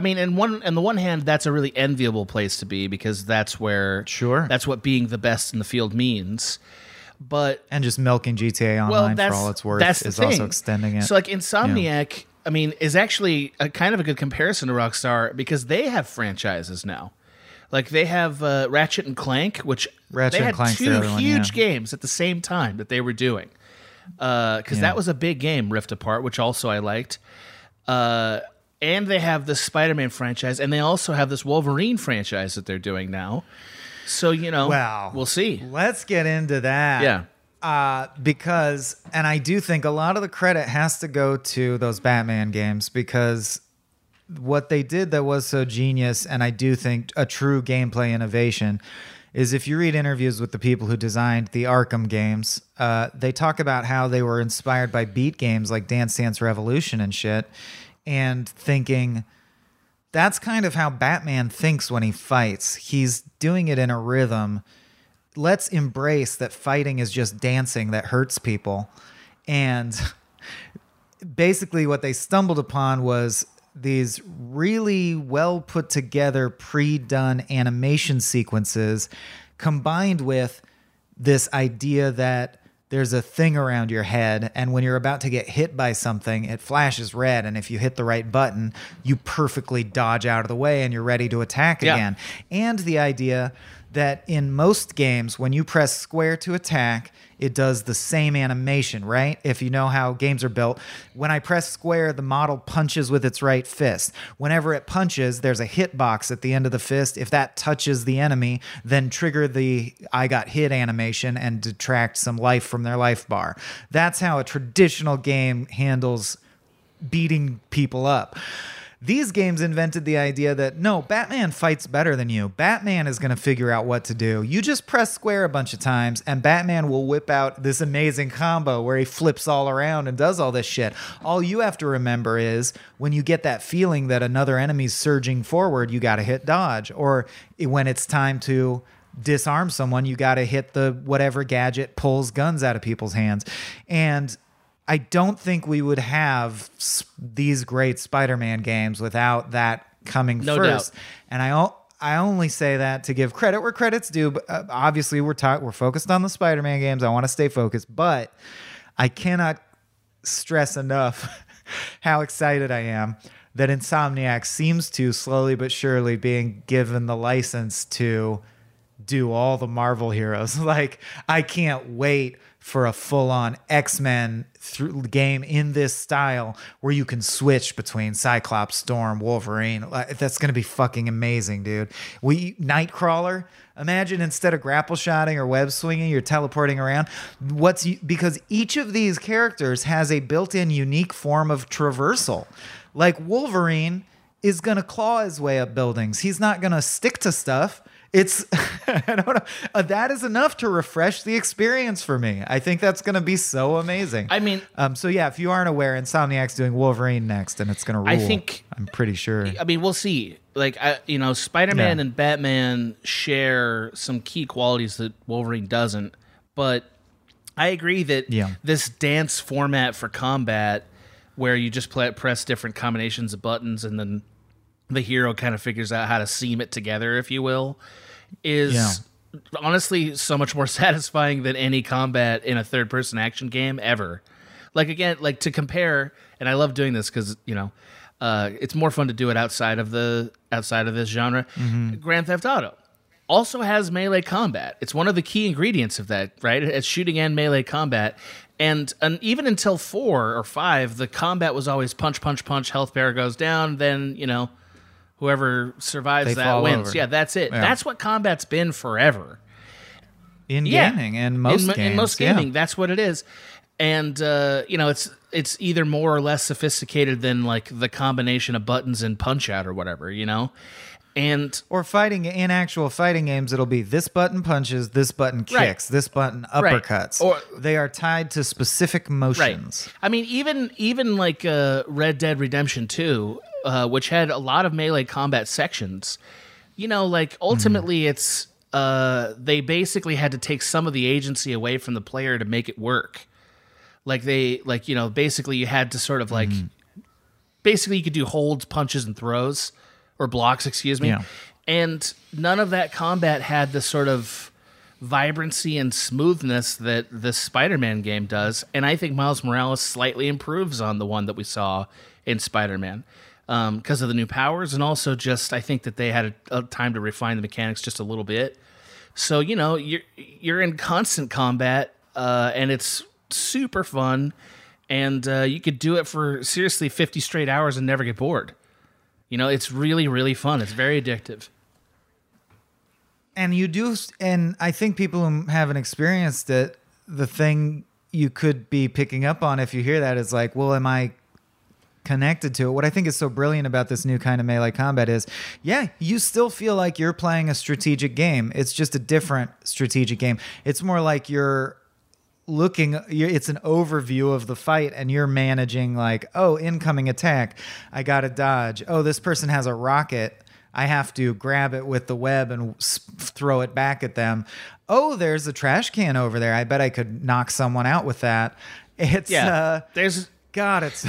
the one hand, that's a really enviable place to be, because that's where... Sure. That's what being the best in the field means. But... And just milking GTA Online for all it's worth is also extending it. So, Insomniac, is actually a kind of a good comparison to Rockstar, because they have franchises now. They have Ratchet and Clank, which they had two huge games at the same time that they were doing. because that was a big game, Rift Apart, which also I liked. And they have this Spider-Man franchise, and they also have this Wolverine franchise that they're doing now. So, you know, we'll see. Let's get into that. Yeah. Because, and I do think a lot of the credit has to go to those Batman games, because what they did that was so genius, and I do think a true gameplay innovation, is if you read interviews with the people who designed the Arkham games, they talk about how they were inspired by beat games like Dance Dance Revolution and shit, and thinking that's kind of how Batman thinks when he fights. He's doing it in a rhythm. Let's embrace that fighting is just dancing that hurts people. And basically what they stumbled upon was these really well put together, pre-done animation sequences combined with this idea that there's a thing around your head, and when you're about to get hit by something, it flashes red, and if you hit the right button, you perfectly dodge out of the way and you're ready to attack again. And the idea that in most games, when you press square to attack, it does the same animation, right? If you know how games are built, when I press square, the model punches with its right fist. Whenever it punches, there's a hitbox at the end of the fist. If that touches the enemy, then trigger the I got hit animation and detract some life from their life bar. That's how a traditional game handles beating people up. These games invented the idea that, no, Batman fights better than you. Batman is going to figure out what to do. You just press square a bunch of times, and Batman will whip out this amazing combo where he flips all around and does all this shit. All you have to remember is when you get that feeling that another enemy's surging forward, you got to hit dodge. Or when it's time to disarm someone, you got to hit the whatever gadget pulls guns out of people's hands. And I don't think we would have these great Spider-Man games without that coming first. Doubt. And I only say that to give credit where credit's due. But obviously, we're focused on the Spider-Man games. I want to stay focused, but I cannot stress enough how excited I am that Insomniac seems to slowly but surely being given the license to do all the Marvel heroes. Like, I can't wait for a full-on X-Men game in this style where you can switch between Cyclops, Storm, Wolverine. That's going to be fucking amazing, dude. Nightcrawler, imagine instead of grapple shotting or web swinging, you're teleporting around. Because each of these characters has a built-in unique form of traversal. Like, Wolverine is going to claw his way up buildings. He's not going to stick to stuff. I don't know. That is enough to refresh the experience for me. I think that's going to be so amazing. I mean, so yeah, if you aren't aware, Insomniac's doing Wolverine next, and it's going to rule. I'm pretty sure. I mean, we'll see. Like, Spider-Man and Batman share some key qualities that Wolverine doesn't, but I agree that this dance format for combat, where you just press different combinations of buttons and then the hero kind of figures out how to seam it together, if you will, is honestly so much more satisfying than any combat in a third-person action game ever. Like, again, like, to compare, and I love doing this because, it's more fun to do it outside of this genre. Mm-hmm. Grand Theft Auto also has melee combat. It's one of the key ingredients of that, right? It's shooting and melee combat. And even until 4 or 5, the combat was always punch, punch, punch, health bar goes down, then, whoever survives that wins. Over. Yeah, that's it. Yeah. That's what combat's been forever. In gaming and most games. In most gaming, that's what it is. And, it's either more or less sophisticated than, like, the combination of buttons and Punch-Out or whatever, Or fighting, in actual fighting games, it'll be this button punches, this button kicks, this button uppercuts. Right. Or they are tied to specific motions. Right. I mean, even like Red Dead Redemption 2, which had a lot of melee combat sections, ultimately it's they basically had to take some of the agency away from the player to make it work. Like, basically you had to sort of like, basically you could do holds, punches, and throws. Or blocks, excuse me. Yeah. And none of that combat had the sort of vibrancy and smoothness that the Spider-Man game does. And I think Miles Morales slightly improves on the one that we saw in Spider-Man because of the new powers. And also just, I think that they had a time to refine the mechanics just a little bit. So, you're in constant combat and it's super fun, and you could do it for seriously 50 straight hours and never get bored. You know, it's really, really fun. It's very addictive. And you do, and I think people who haven't experienced it, the thing you could be picking up on if you hear that is like, well, am I connected to it? What I think is so brilliant about this new kind of melee combat is, yeah, you still feel like you're playing a strategic game. It's just a different strategic game. It's more like you're looking, it's an overview of the fight, and you're managing like, oh, incoming attack, I gotta dodge. Oh, this person has a rocket, I have to grab it with the web and throw it back at them. Oh, there's a trash can over there, I bet I could knock someone out with that. It's there's God, it's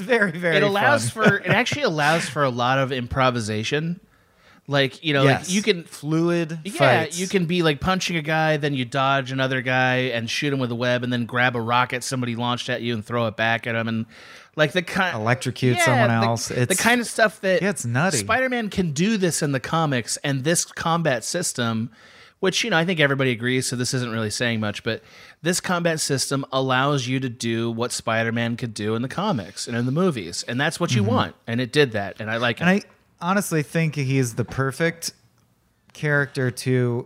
very, very fun. It allows for it actually allows for a lot of improvisation. Like, you know, like you can fluid fights. You can be like punching a guy, then you dodge another guy and shoot him with a web, and then grab a rocket somebody launched at you and throw it back at him, and like the kind electrocute someone else. It's the kind of stuff that it's nutty. Spider-Man can do this in the comics, and this combat system, which, you know, I think everybody agrees, so this isn't really saying much, but this combat system allows you to do what Spider-Man could do in the comics and in the movies, and that's what you want, and it did that, and I like it. And I honestly think he's the perfect character to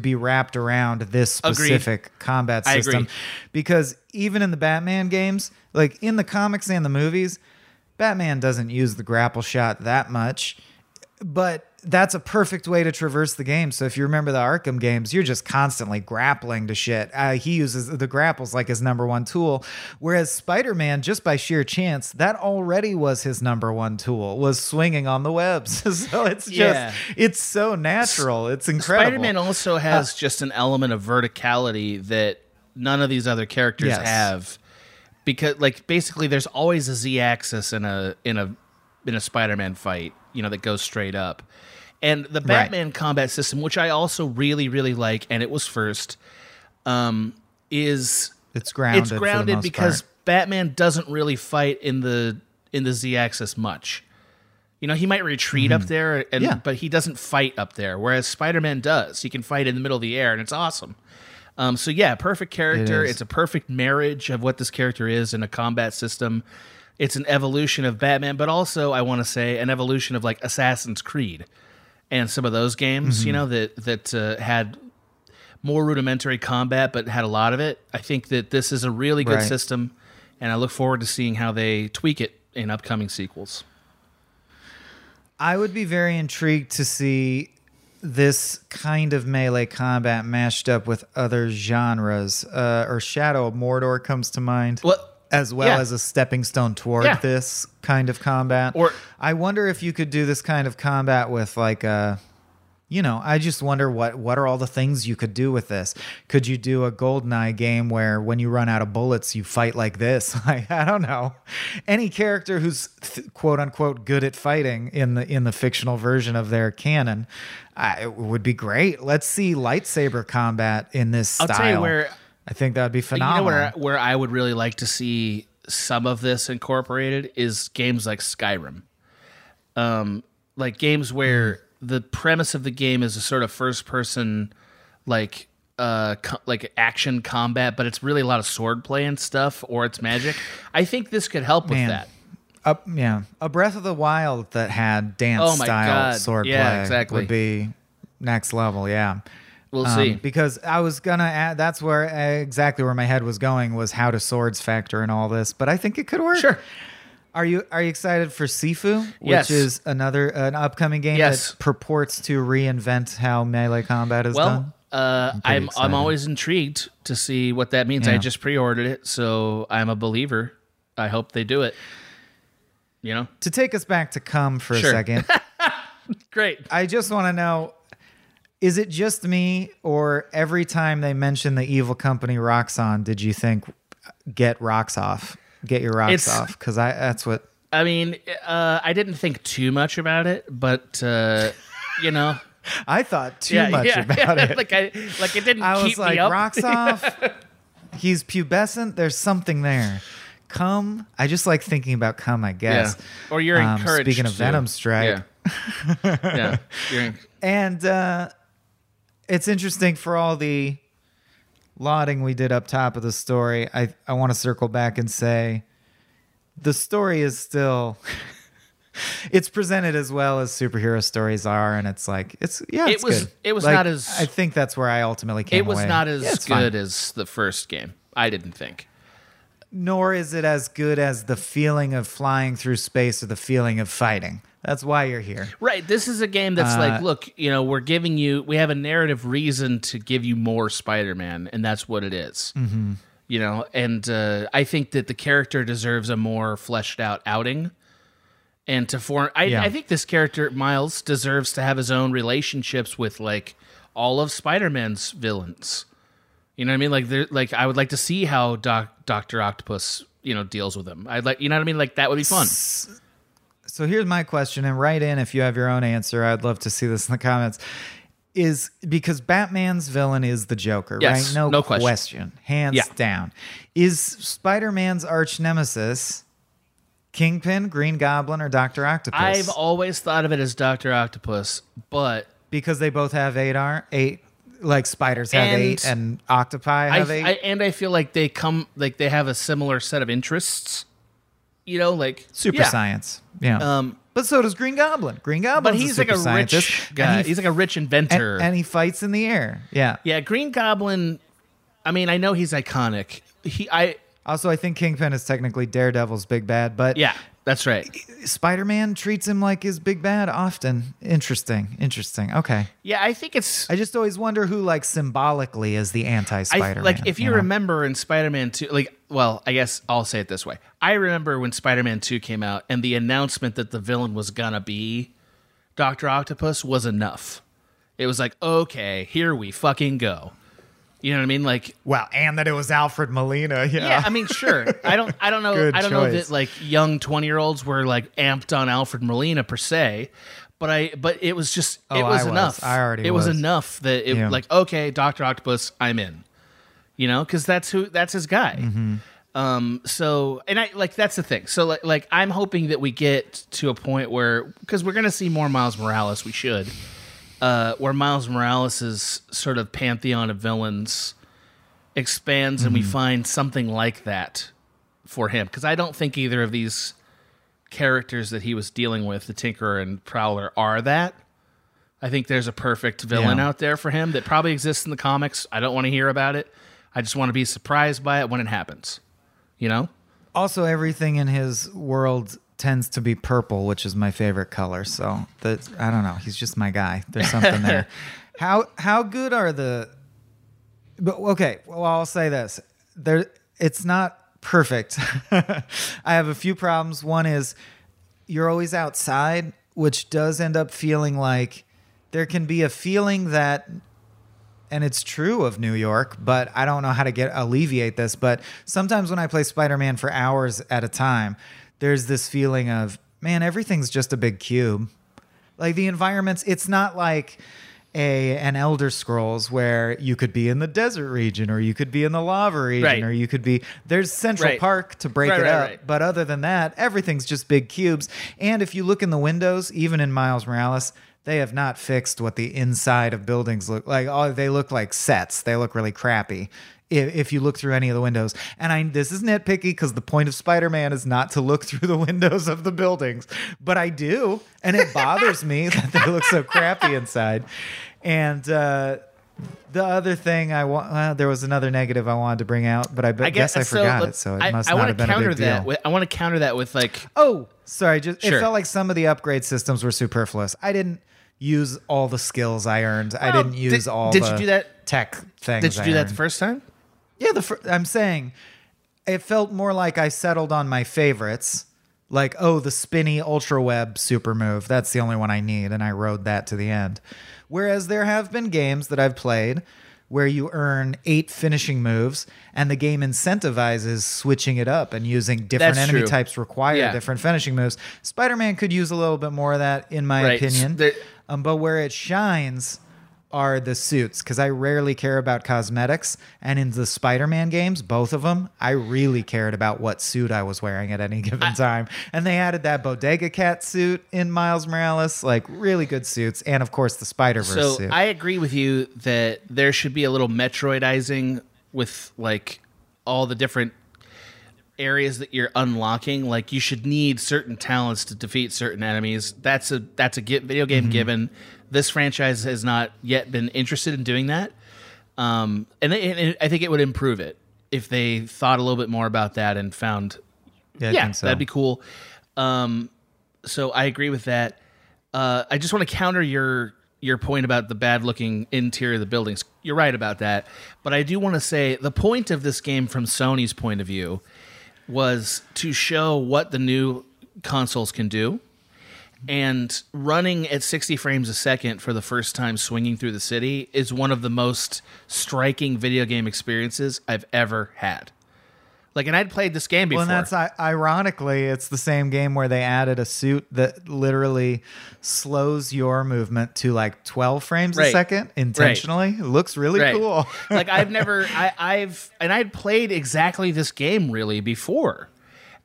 be wrapped around this specific combat system. I agree. Because even in the Batman games, like in the comics and the movies, Batman doesn't use the grapple shot that much, but that's a perfect way to traverse the game. So if you remember the Arkham games, you're just constantly grappling to shit. He uses the grapples like his number one tool. Whereas Spider-Man, just by sheer chance, that already was his number one tool, was swinging on the webs. So it's just, it's so natural. It's incredible. Spider-Man also has just an element of verticality that none of these other characters have, because like basically there's always a Z axis in a Spider-Man fight, you know, that goes straight up. And the Batman combat system, which I also really, really like, and it was first, is it's grounded because Batman doesn't really fight in the Z-axis much. You know, he might retreat up there, and but he doesn't fight up there, whereas Spider-Man does. He can fight in the middle of the air, and it's awesome. So yeah, perfect character. It's a perfect marriage of what this character is in a combat system. It's an evolution of Batman, but also, I want to say, an evolution of like Assassin's Creed and some of those games, you know, that had more rudimentary combat, but had a lot of it. I think that this is a really good system, and I look forward to seeing how they tweak it in upcoming sequels. I would be very intrigued to see this kind of melee combat mashed up with other genres, or Shadow of Mordor comes to mind. Well, as well as a stepping stone toward this kind of combat. Or I wonder if you could do this kind of combat with like a, you know, I just wonder what are all the things you could do with this? Could you do a GoldenEye game where when you run out of bullets, you fight like this? Like, I don't know. Any character who's quote unquote good at fighting in the fictional version of their canon, it would be great. Let's see lightsaber combat in this style. I'll tell you where I think that would be phenomenal. You know where I would really like to see some of this incorporated is games like Skyrim. Like games where the premise of the game is a sort of first-person like action combat, but it's really a lot of swordplay and stuff, or it's magic. I think this could help with that. A Breath of the Wild that had dance-style swordplay would be next level, We'll see. Because I was going to add, that's where exactly where my head was going, was how do swords factor in all this? But I think it could work. Sure. Are you excited for Sifu, which is an upcoming game that purports to reinvent how melee combat is done? Well, I'm always intrigued to see what that means. Yeah. I just pre-ordered it, so I'm a believer. I hope they do it. You know? To take us back to Come for a second. Great. I just want to know, is it just me, or every time they mention the evil company Roxxon, did you think, get rocks off, get your rocks off? Because that's what I mean. I didn't think too much about it, but you know, I thought too much about it. Like it didn't. I was like, rocks off. He's pubescent. There's something there. Come. I just like thinking about Come, I guess. Yeah. Or you're encouraged. Speaking of Venom Strike. Yeah. And it's interesting for all the lauding we did up top of the story, I want to circle back and say the story is still... it's presented as well as superhero stories are, and it's like it's good. It was like, not as... I think that's where I ultimately came away. It was not as good as the first game, I didn't think. Nor is it as good as the feeling of flying through space or the feeling of fighting. That's why you're here. Right, this is a game that's like, look, you know, we're giving you... We have a narrative reason to give you more Spider-Man, and that's what it is. Mm-hmm. You know, and I think that the character deserves a more fleshed-out outing. And to form, I think this character Miles deserves to have his own relationships with like all of Spider-Man's villains. You know what I mean? Like, I would like to see how Dr. Octopus, you know, deals with him. I'd like, you know what I mean? Like that would be fun. So here's my question, and write in if you have your own answer. I'd love to see this in the comments. Is because Batman's villain is the Joker, yes, right? No question, hands down. Is Spider-Man's arch nemesis Kingpin, Green Goblin, or Dr. Octopus? I've always thought of it as Dr. Octopus, but... Because they both have eight like spiders have eight and octopi have eight. I feel like they come, like they have a similar set of interests, you know, like... Super science, yeah. But so does Green Goblin. Green Goblin, but he's like a rich guy. He's like a rich inventor. And he fights in the air, yeah. Yeah, Green Goblin, I mean, I know he's iconic. Also, I think Kingpin is technically Daredevil's big bad, but... Yeah, that's right. Spider-Man treats him like his big bad often. Interesting. Okay. Yeah, I think it's... I just always wonder who, like, symbolically is the anti-Spider-Man. If you remember in Spider-Man 2... Like, well, I guess I'll say it this way. I remember when Spider-Man 2 came out, and the announcement that the villain was gonna be Dr. Octopus was enough. It was like, okay, here we fucking go. You know what I mean? Like, well, and that it was Alfred Molina. Yeah. Yeah, I mean, sure. I don't know. I don't know that like young 20-year-olds were like amped on Alfred Molina per se, but it was just enough. It was enough that it like, okay, Dr. Octopus, I'm in. You know, because that's his guy. Mm-hmm. So, and I like that's the thing. So like I'm hoping that we get to a point where, because we're gonna see more Miles Morales, we should. Where Miles Morales' sort of pantheon of villains expands and we find something like that for him. Because I don't think either of these characters that he was dealing with, the Tinkerer and Prowler, are that. I think there's a perfect villain out there for him that probably exists in the comics. I don't want to hear about it. I just want to be surprised by it when it happens. You know? Also, everything in his world tends to be purple, which is my favorite color. So I don't know. He's just my guy. There's something there. How good are the? But okay. Well, I'll say this. It's not perfect. I have a few problems. One is you're always outside, which does end up feeling like there can be a feeling that, and it's true of New York, but I don't know how to alleviate this. But sometimes when I play Spider-Man for hours at a time, there's this feeling of, man, everything's just a big cube. Like the environments, it's not like an Elder Scrolls where you could be in the desert region or you could be in the lava region or you could be... There's Central Park to break it up. But other than that, everything's just big cubes. And if you look in the windows, even in Miles Morales, they have not fixed what the inside of buildings look like. Oh, they look like sets. They look really crappy. If you look through any of the windows, and this is nitpicky because the point of Spider-Man is not to look through the windows of the buildings, but I do, and it bothers me that they look so crappy inside. And the other thing there was another negative I wanted to bring out, but I guess I forgot it, so it must not have been a big deal. I want to counter that with like, oh, sorry, it felt like some of the upgrade systems were superfluous. I didn't use all the skills I earned. Well, I didn't use all. Did you do that tech things? Did you do that the first time? Yeah, I'm saying it felt more like I settled on my favorites. Like, oh, the spinny ultra web super move. That's the only one I need, and I rode that to the end. Whereas there have been games that I've played where you earn 8 finishing moves, and the game incentivizes switching it up and using different enemy types require different finishing moves. Spider-Man could use a little bit more of that, in my opinion. But where it shines... are the suits, because I rarely care about cosmetics, and in the Spider-Man games, both of them, I really cared about what suit I was wearing at any given time, and they added that Bodega Cat suit in Miles Morales, like really good suits, and of course the Spider-Verse suit. I agree with you that there should be a little Metroidizing with like all the different areas that you're unlocking, like you should need certain talents to defeat certain enemies. That's a video game given. This franchise has not yet been interested in doing that, and I think it would improve it if they thought a little bit more about that and found, I think so. That'd be cool. So I agree with that. I just want to counter your point about the bad-looking interior of the buildings. You're right about that, but I do want to say the point of this game from Sony's point of view was to show what the new consoles can do, and running at 60 frames a second for the first time swinging through the city is one of the most striking video game experiences I've ever had. Like, and I'd played this game before. Well, and that's ironically, it's the same game where they added a suit that literally slows your movement to like 12 frames a second intentionally. It looks really cool. Like I've I'd played exactly this game really before,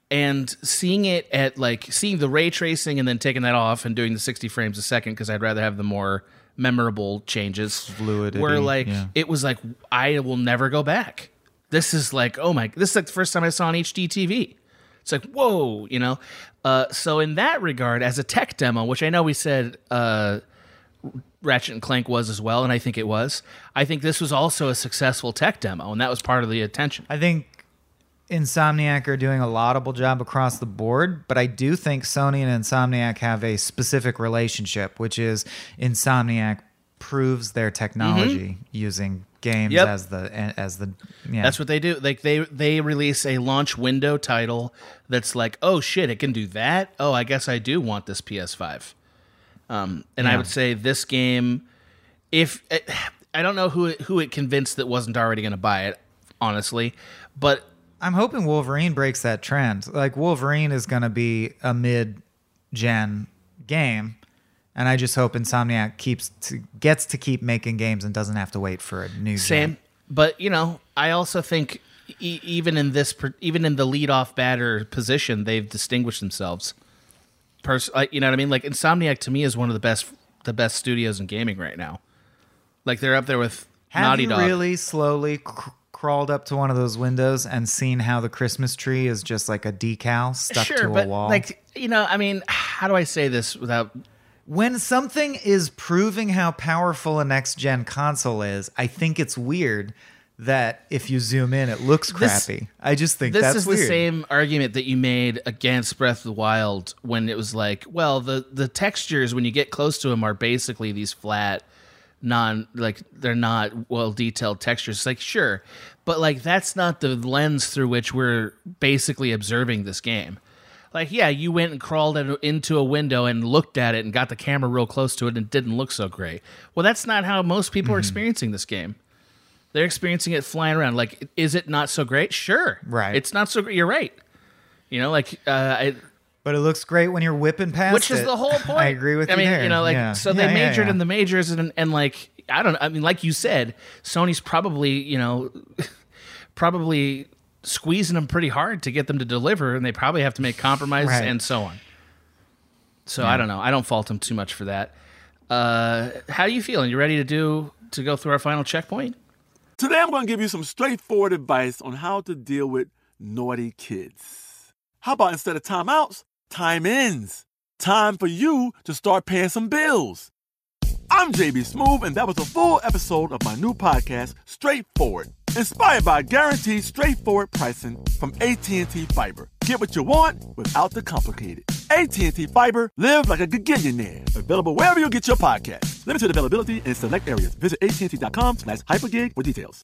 and seeing it at like seeing the ray tracing and then taking that off and doing the 60 frames a second because I'd rather have the more memorable changes. Fluidity. Where like it was like I will never go back. This is like, oh my, this is like the first time I saw an HD TV. It's like, whoa, you know? So in that regard, as a tech demo, which I know we said Ratchet & Clank was as well, and I think it was, I think this was also a successful tech demo, and that was part of the attention. I think Insomniac are doing a laudable job across the board, but I do think Sony and Insomniac have a specific relationship, which is Insomniac proves their technology using games as the that's what they do. Like they release a launch window title that's like, oh shit, it can do that. Oh, I guess I do want this PS5. I would say this game, if it, I don't know who it convinced that wasn't already going to buy it, honestly, but I'm hoping Wolverine breaks that trend. Like Wolverine is going to be a mid-gen game. And I just hope Insomniac gets to keep making games and doesn't have to wait for a new game. But, you know, I also think even in the leadoff batter position, they've distinguished themselves. You know what I mean? Like Insomniac to me is one of the best studios in gaming right now. Like they're up there with Naughty Dog. Have you really slowly crawled up to one of those windows and seen how the Christmas tree is just like a decal stuck to a wall? Like, you know, I mean, how do I say this without? When something is proving how powerful a next-gen console is, I think it's weird that if you zoom in, it looks crappy. I just think that's weird. This is the same argument that you made against Breath of the Wild when it was like, well, the textures when you get close to them are basically these flat, they're not well-detailed textures. It's like, sure, but like that's not the lens through which we're basically observing this game. Like, yeah, you went and crawled into a window and looked at it and got the camera real close to it and it didn't look so great. Well, that's not how most people are experiencing this game. They're experiencing it flying around. Like, is it not so great? Sure. Right. It's not so great. You're right. You know, like... But it looks great when you're whipping past it. Which is the whole point. I agree with you there. I mean, you know, like, so they majored in the majors and like, I don't know. I mean, like you said, Sony's probably, you know, squeezing them pretty hard to get them to deliver, and they probably have to make compromises and so on. So I don't know. I don't fault them too much for that. How are you feeling? You ready to go through our final checkpoint? Today I'm going to give you some straightforward advice on how to deal with naughty kids. How about instead of timeouts, time ins? Time for you to start paying some bills. I'm JB Smoove, and that was a full episode of my new podcast, Straightforward. Inspired by guaranteed straightforward pricing from AT&T Fiber. Get what you want without the complicated. AT&T Fiber, live like a gigillionaire. Available wherever you get your podcast. Limited availability in select areas. Visit AT&T.com/hypergig for details.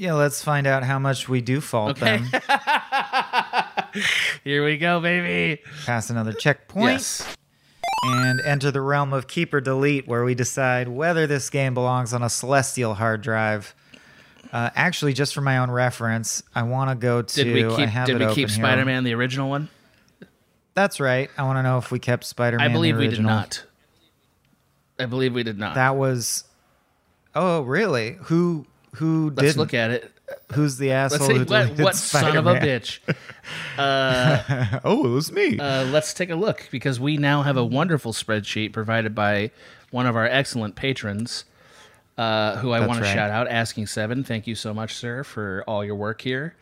Yeah, let's find out how much we do fault them. Here we go, baby. Pass another checkpoint. Yes. And enter the realm of keep or delete, where we decide whether this game belongs on a celestial hard drive. Actually, just for my own reference, I want to go to... Did we keep Spider-Man, the original one? That's right. I want to know if we kept Spider-Man, the original. I believe we did not. That was... Oh, really? Who did? Let's look at it. Who's the asshole? Let's see, who deleted what Spider-Man? Son of a bitch? Oh, it was me. Let's take a look, because we now have a wonderful spreadsheet provided by one of our excellent patrons, who I want to shout out, Asking Seven. Thank you so much, sir, for all your work here.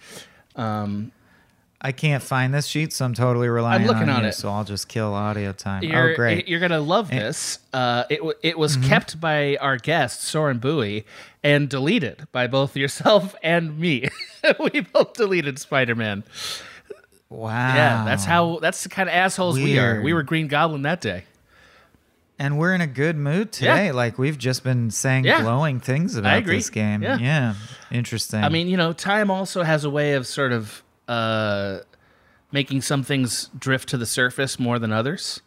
I can't find this sheet, so I'm totally relying on you, so I'll just kill audio time. Oh, great. You're going to love this. It was kept by our guest, Soren Bowie, and deleted by both yourself and me. We both deleted Spider-Man. Wow. Yeah, that's the kind of assholes we are. We were Green Goblin that day. And we're in a good mood today. Yeah. Like, we've just been saying glowing things about this game. Yeah. Interesting. I mean, time also has a way of sort of... making some things drift to the surface more than others.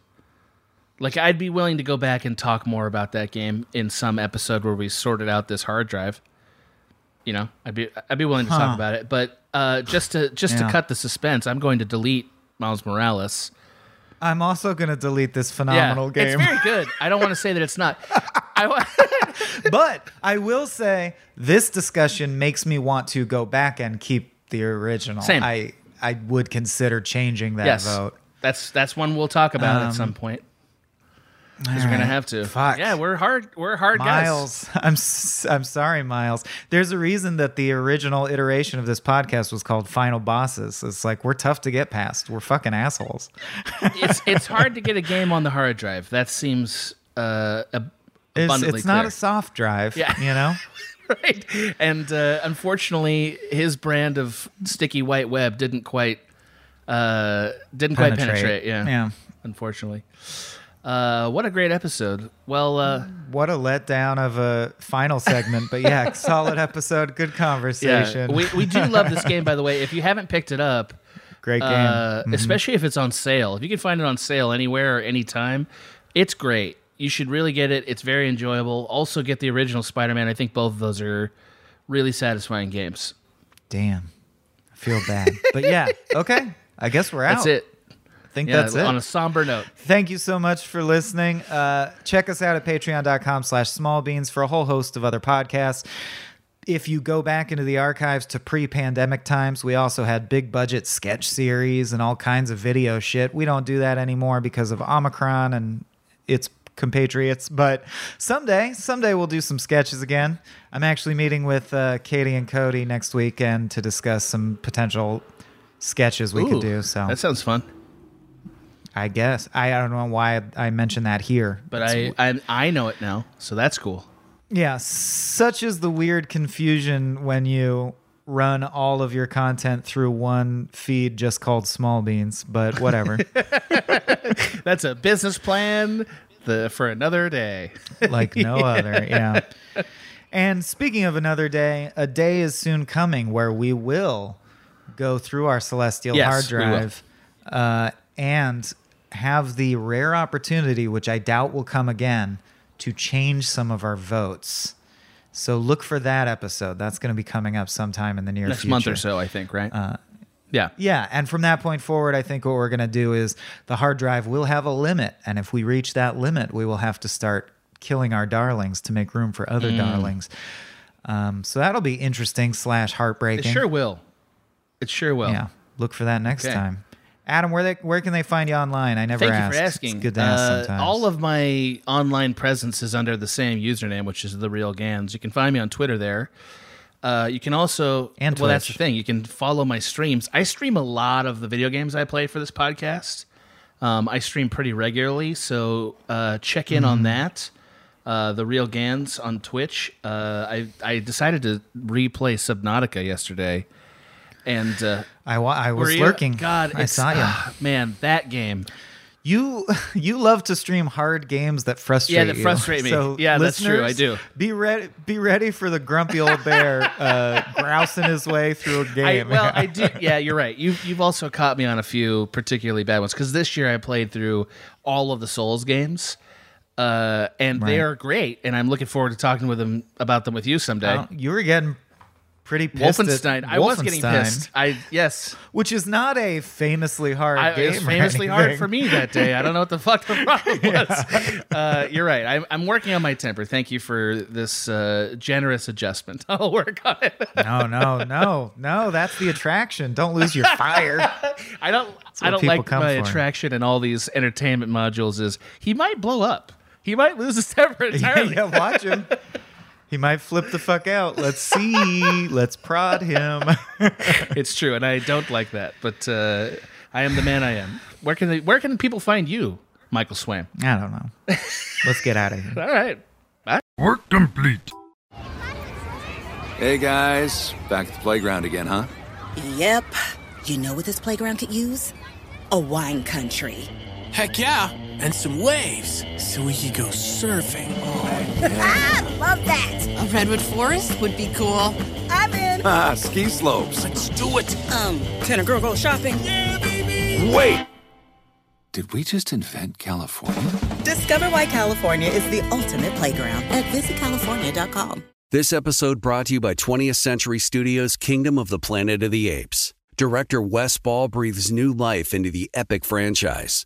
Like, I'd be willing to go back and talk more about that game in some episode where we sorted out this hard drive. I'd be willing to talk about it. But just to cut the suspense, I'm going to delete Miles Morales. I'm also going to delete this phenomenal game. It's very good. I don't want to say that it's not. But I will say this discussion makes me want to go back and keep the original. Same. I would consider changing that vote. That's one we'll talk about at some point. Because we're gonna have to. Fuck. Yeah, we're hard Miles, guys. I'm sorry, Miles. There's a reason that the original iteration of this podcast was called Final Bosses. It's like, we're tough to get past. We're fucking assholes. It's hard to get a game on the hard drive. That seems abundantly it's not clear. A soft drive. Yeah. Right, and unfortunately, his brand of sticky white web didn't quite penetrate. Yeah, unfortunately. What a great episode! Well, what a letdown of a final segment, but yeah, solid episode, good conversation. Yeah, we do love this game, by the way. If you haven't picked it up, great game, especially if it's on sale. If you can find it on sale anywhere or anytime, it's great. You should really get it. It's very enjoyable. Also, get the original Spider-Man. I think both of those are really satisfying games. Damn. I feel bad. But yeah, okay. I guess we're out. That's it. I think that's it. On a somber note. Thank you so much for listening. Check us out at patreon.com/smallbeans for a whole host of other podcasts. If you go back into the archives to pre-pandemic times, we also had big budget sketch series and all kinds of video shit. We don't do that anymore because of Omicron and its compatriots, but someday we'll do some sketches again. I'm actually meeting with Katie and Cody next weekend to discuss some potential sketches we could do. So that sounds fun. I guess I don't know why I mentioned that here, but I know it now, so that's cool. Yeah, such is the weird confusion when you run all of your content through one feed just called Small Beans, but whatever. That's a business plan for another day. Like no other, yeah. And speaking of another day, a day is soon coming where we will go through our celestial hard drive and have the rare opportunity, which I doubt will come again, to change some of our votes. So look for that episode. That's going to be coming up sometime in the near future. Next month or so, I think, right? Yeah. Yeah. And from that point forward, I think what we're going to do is the hard drive will have a limit. And if we reach that limit, we will have to start killing our darlings to make room for other darlings. So that'll be interesting / heartbreaking. It sure will. It sure will. Yeah. Look for that next time. Adam, where can they find you online? I never asked. Thank you for asking. It's good to ask sometimes. All of my online presence is under the same username, which is The Real Gans. You can find me on Twitter there. You can also... And Twitch. Well, that's the thing. You can follow my streams. I stream a lot of the video games I play for this podcast. I stream pretty regularly, so check in on that. The Real Gans on Twitch. I decided to replay Subnautica yesterday. And I was lurking. God, I saw you. Man, that game. You love to stream hard games that frustrate you. Yeah, that frustrate me. So yeah, that's true. I do. Be ready for the grumpy old bear grousing his way through a game. I do. Yeah, you're right. You've also caught me on a few particularly bad ones, because this year I played through all of the Souls games. And they are great, and I'm looking forward to talking about them with you someday. You were getting pretty pissed. Wolfenstein. I was getting pissed. Yes. Which is not a famously hard game. It was famously hard for me that day. I don't know what the fuck the problem was. You're right. I'm working on my temper. Thank you for this generous adjustment. I'll work on it. No. That's the attraction. Don't lose your fire. I don't like my attraction in all these entertainment modules is he might blow up. He might lose his temper entirely. Yeah, watch him. He might flip the fuck out. Let's see. Let's prod him. It's true, and I don't like that. But I am the man I am. Where can people find you, Michael Swaim? I don't know. Let's get out of here. All right. Bye. Work complete. Hey, guys. Back at the playground again, huh? Yep. You know what this playground could use? A wine country. Heck yeah. And some waves, so we could go surfing. Oh, yeah. Love that. A redwood forest would be cool. I'm in. Ski slopes. Let's do it. Can a girl go shopping? Yeah, baby. Wait. Did we just invent California? Discover why California is the ultimate playground at visitcalifornia.com. This episode brought to you by 20th Century Studios' Kingdom of the Planet of the Apes. Director Wes Ball breathes new life into the epic franchise.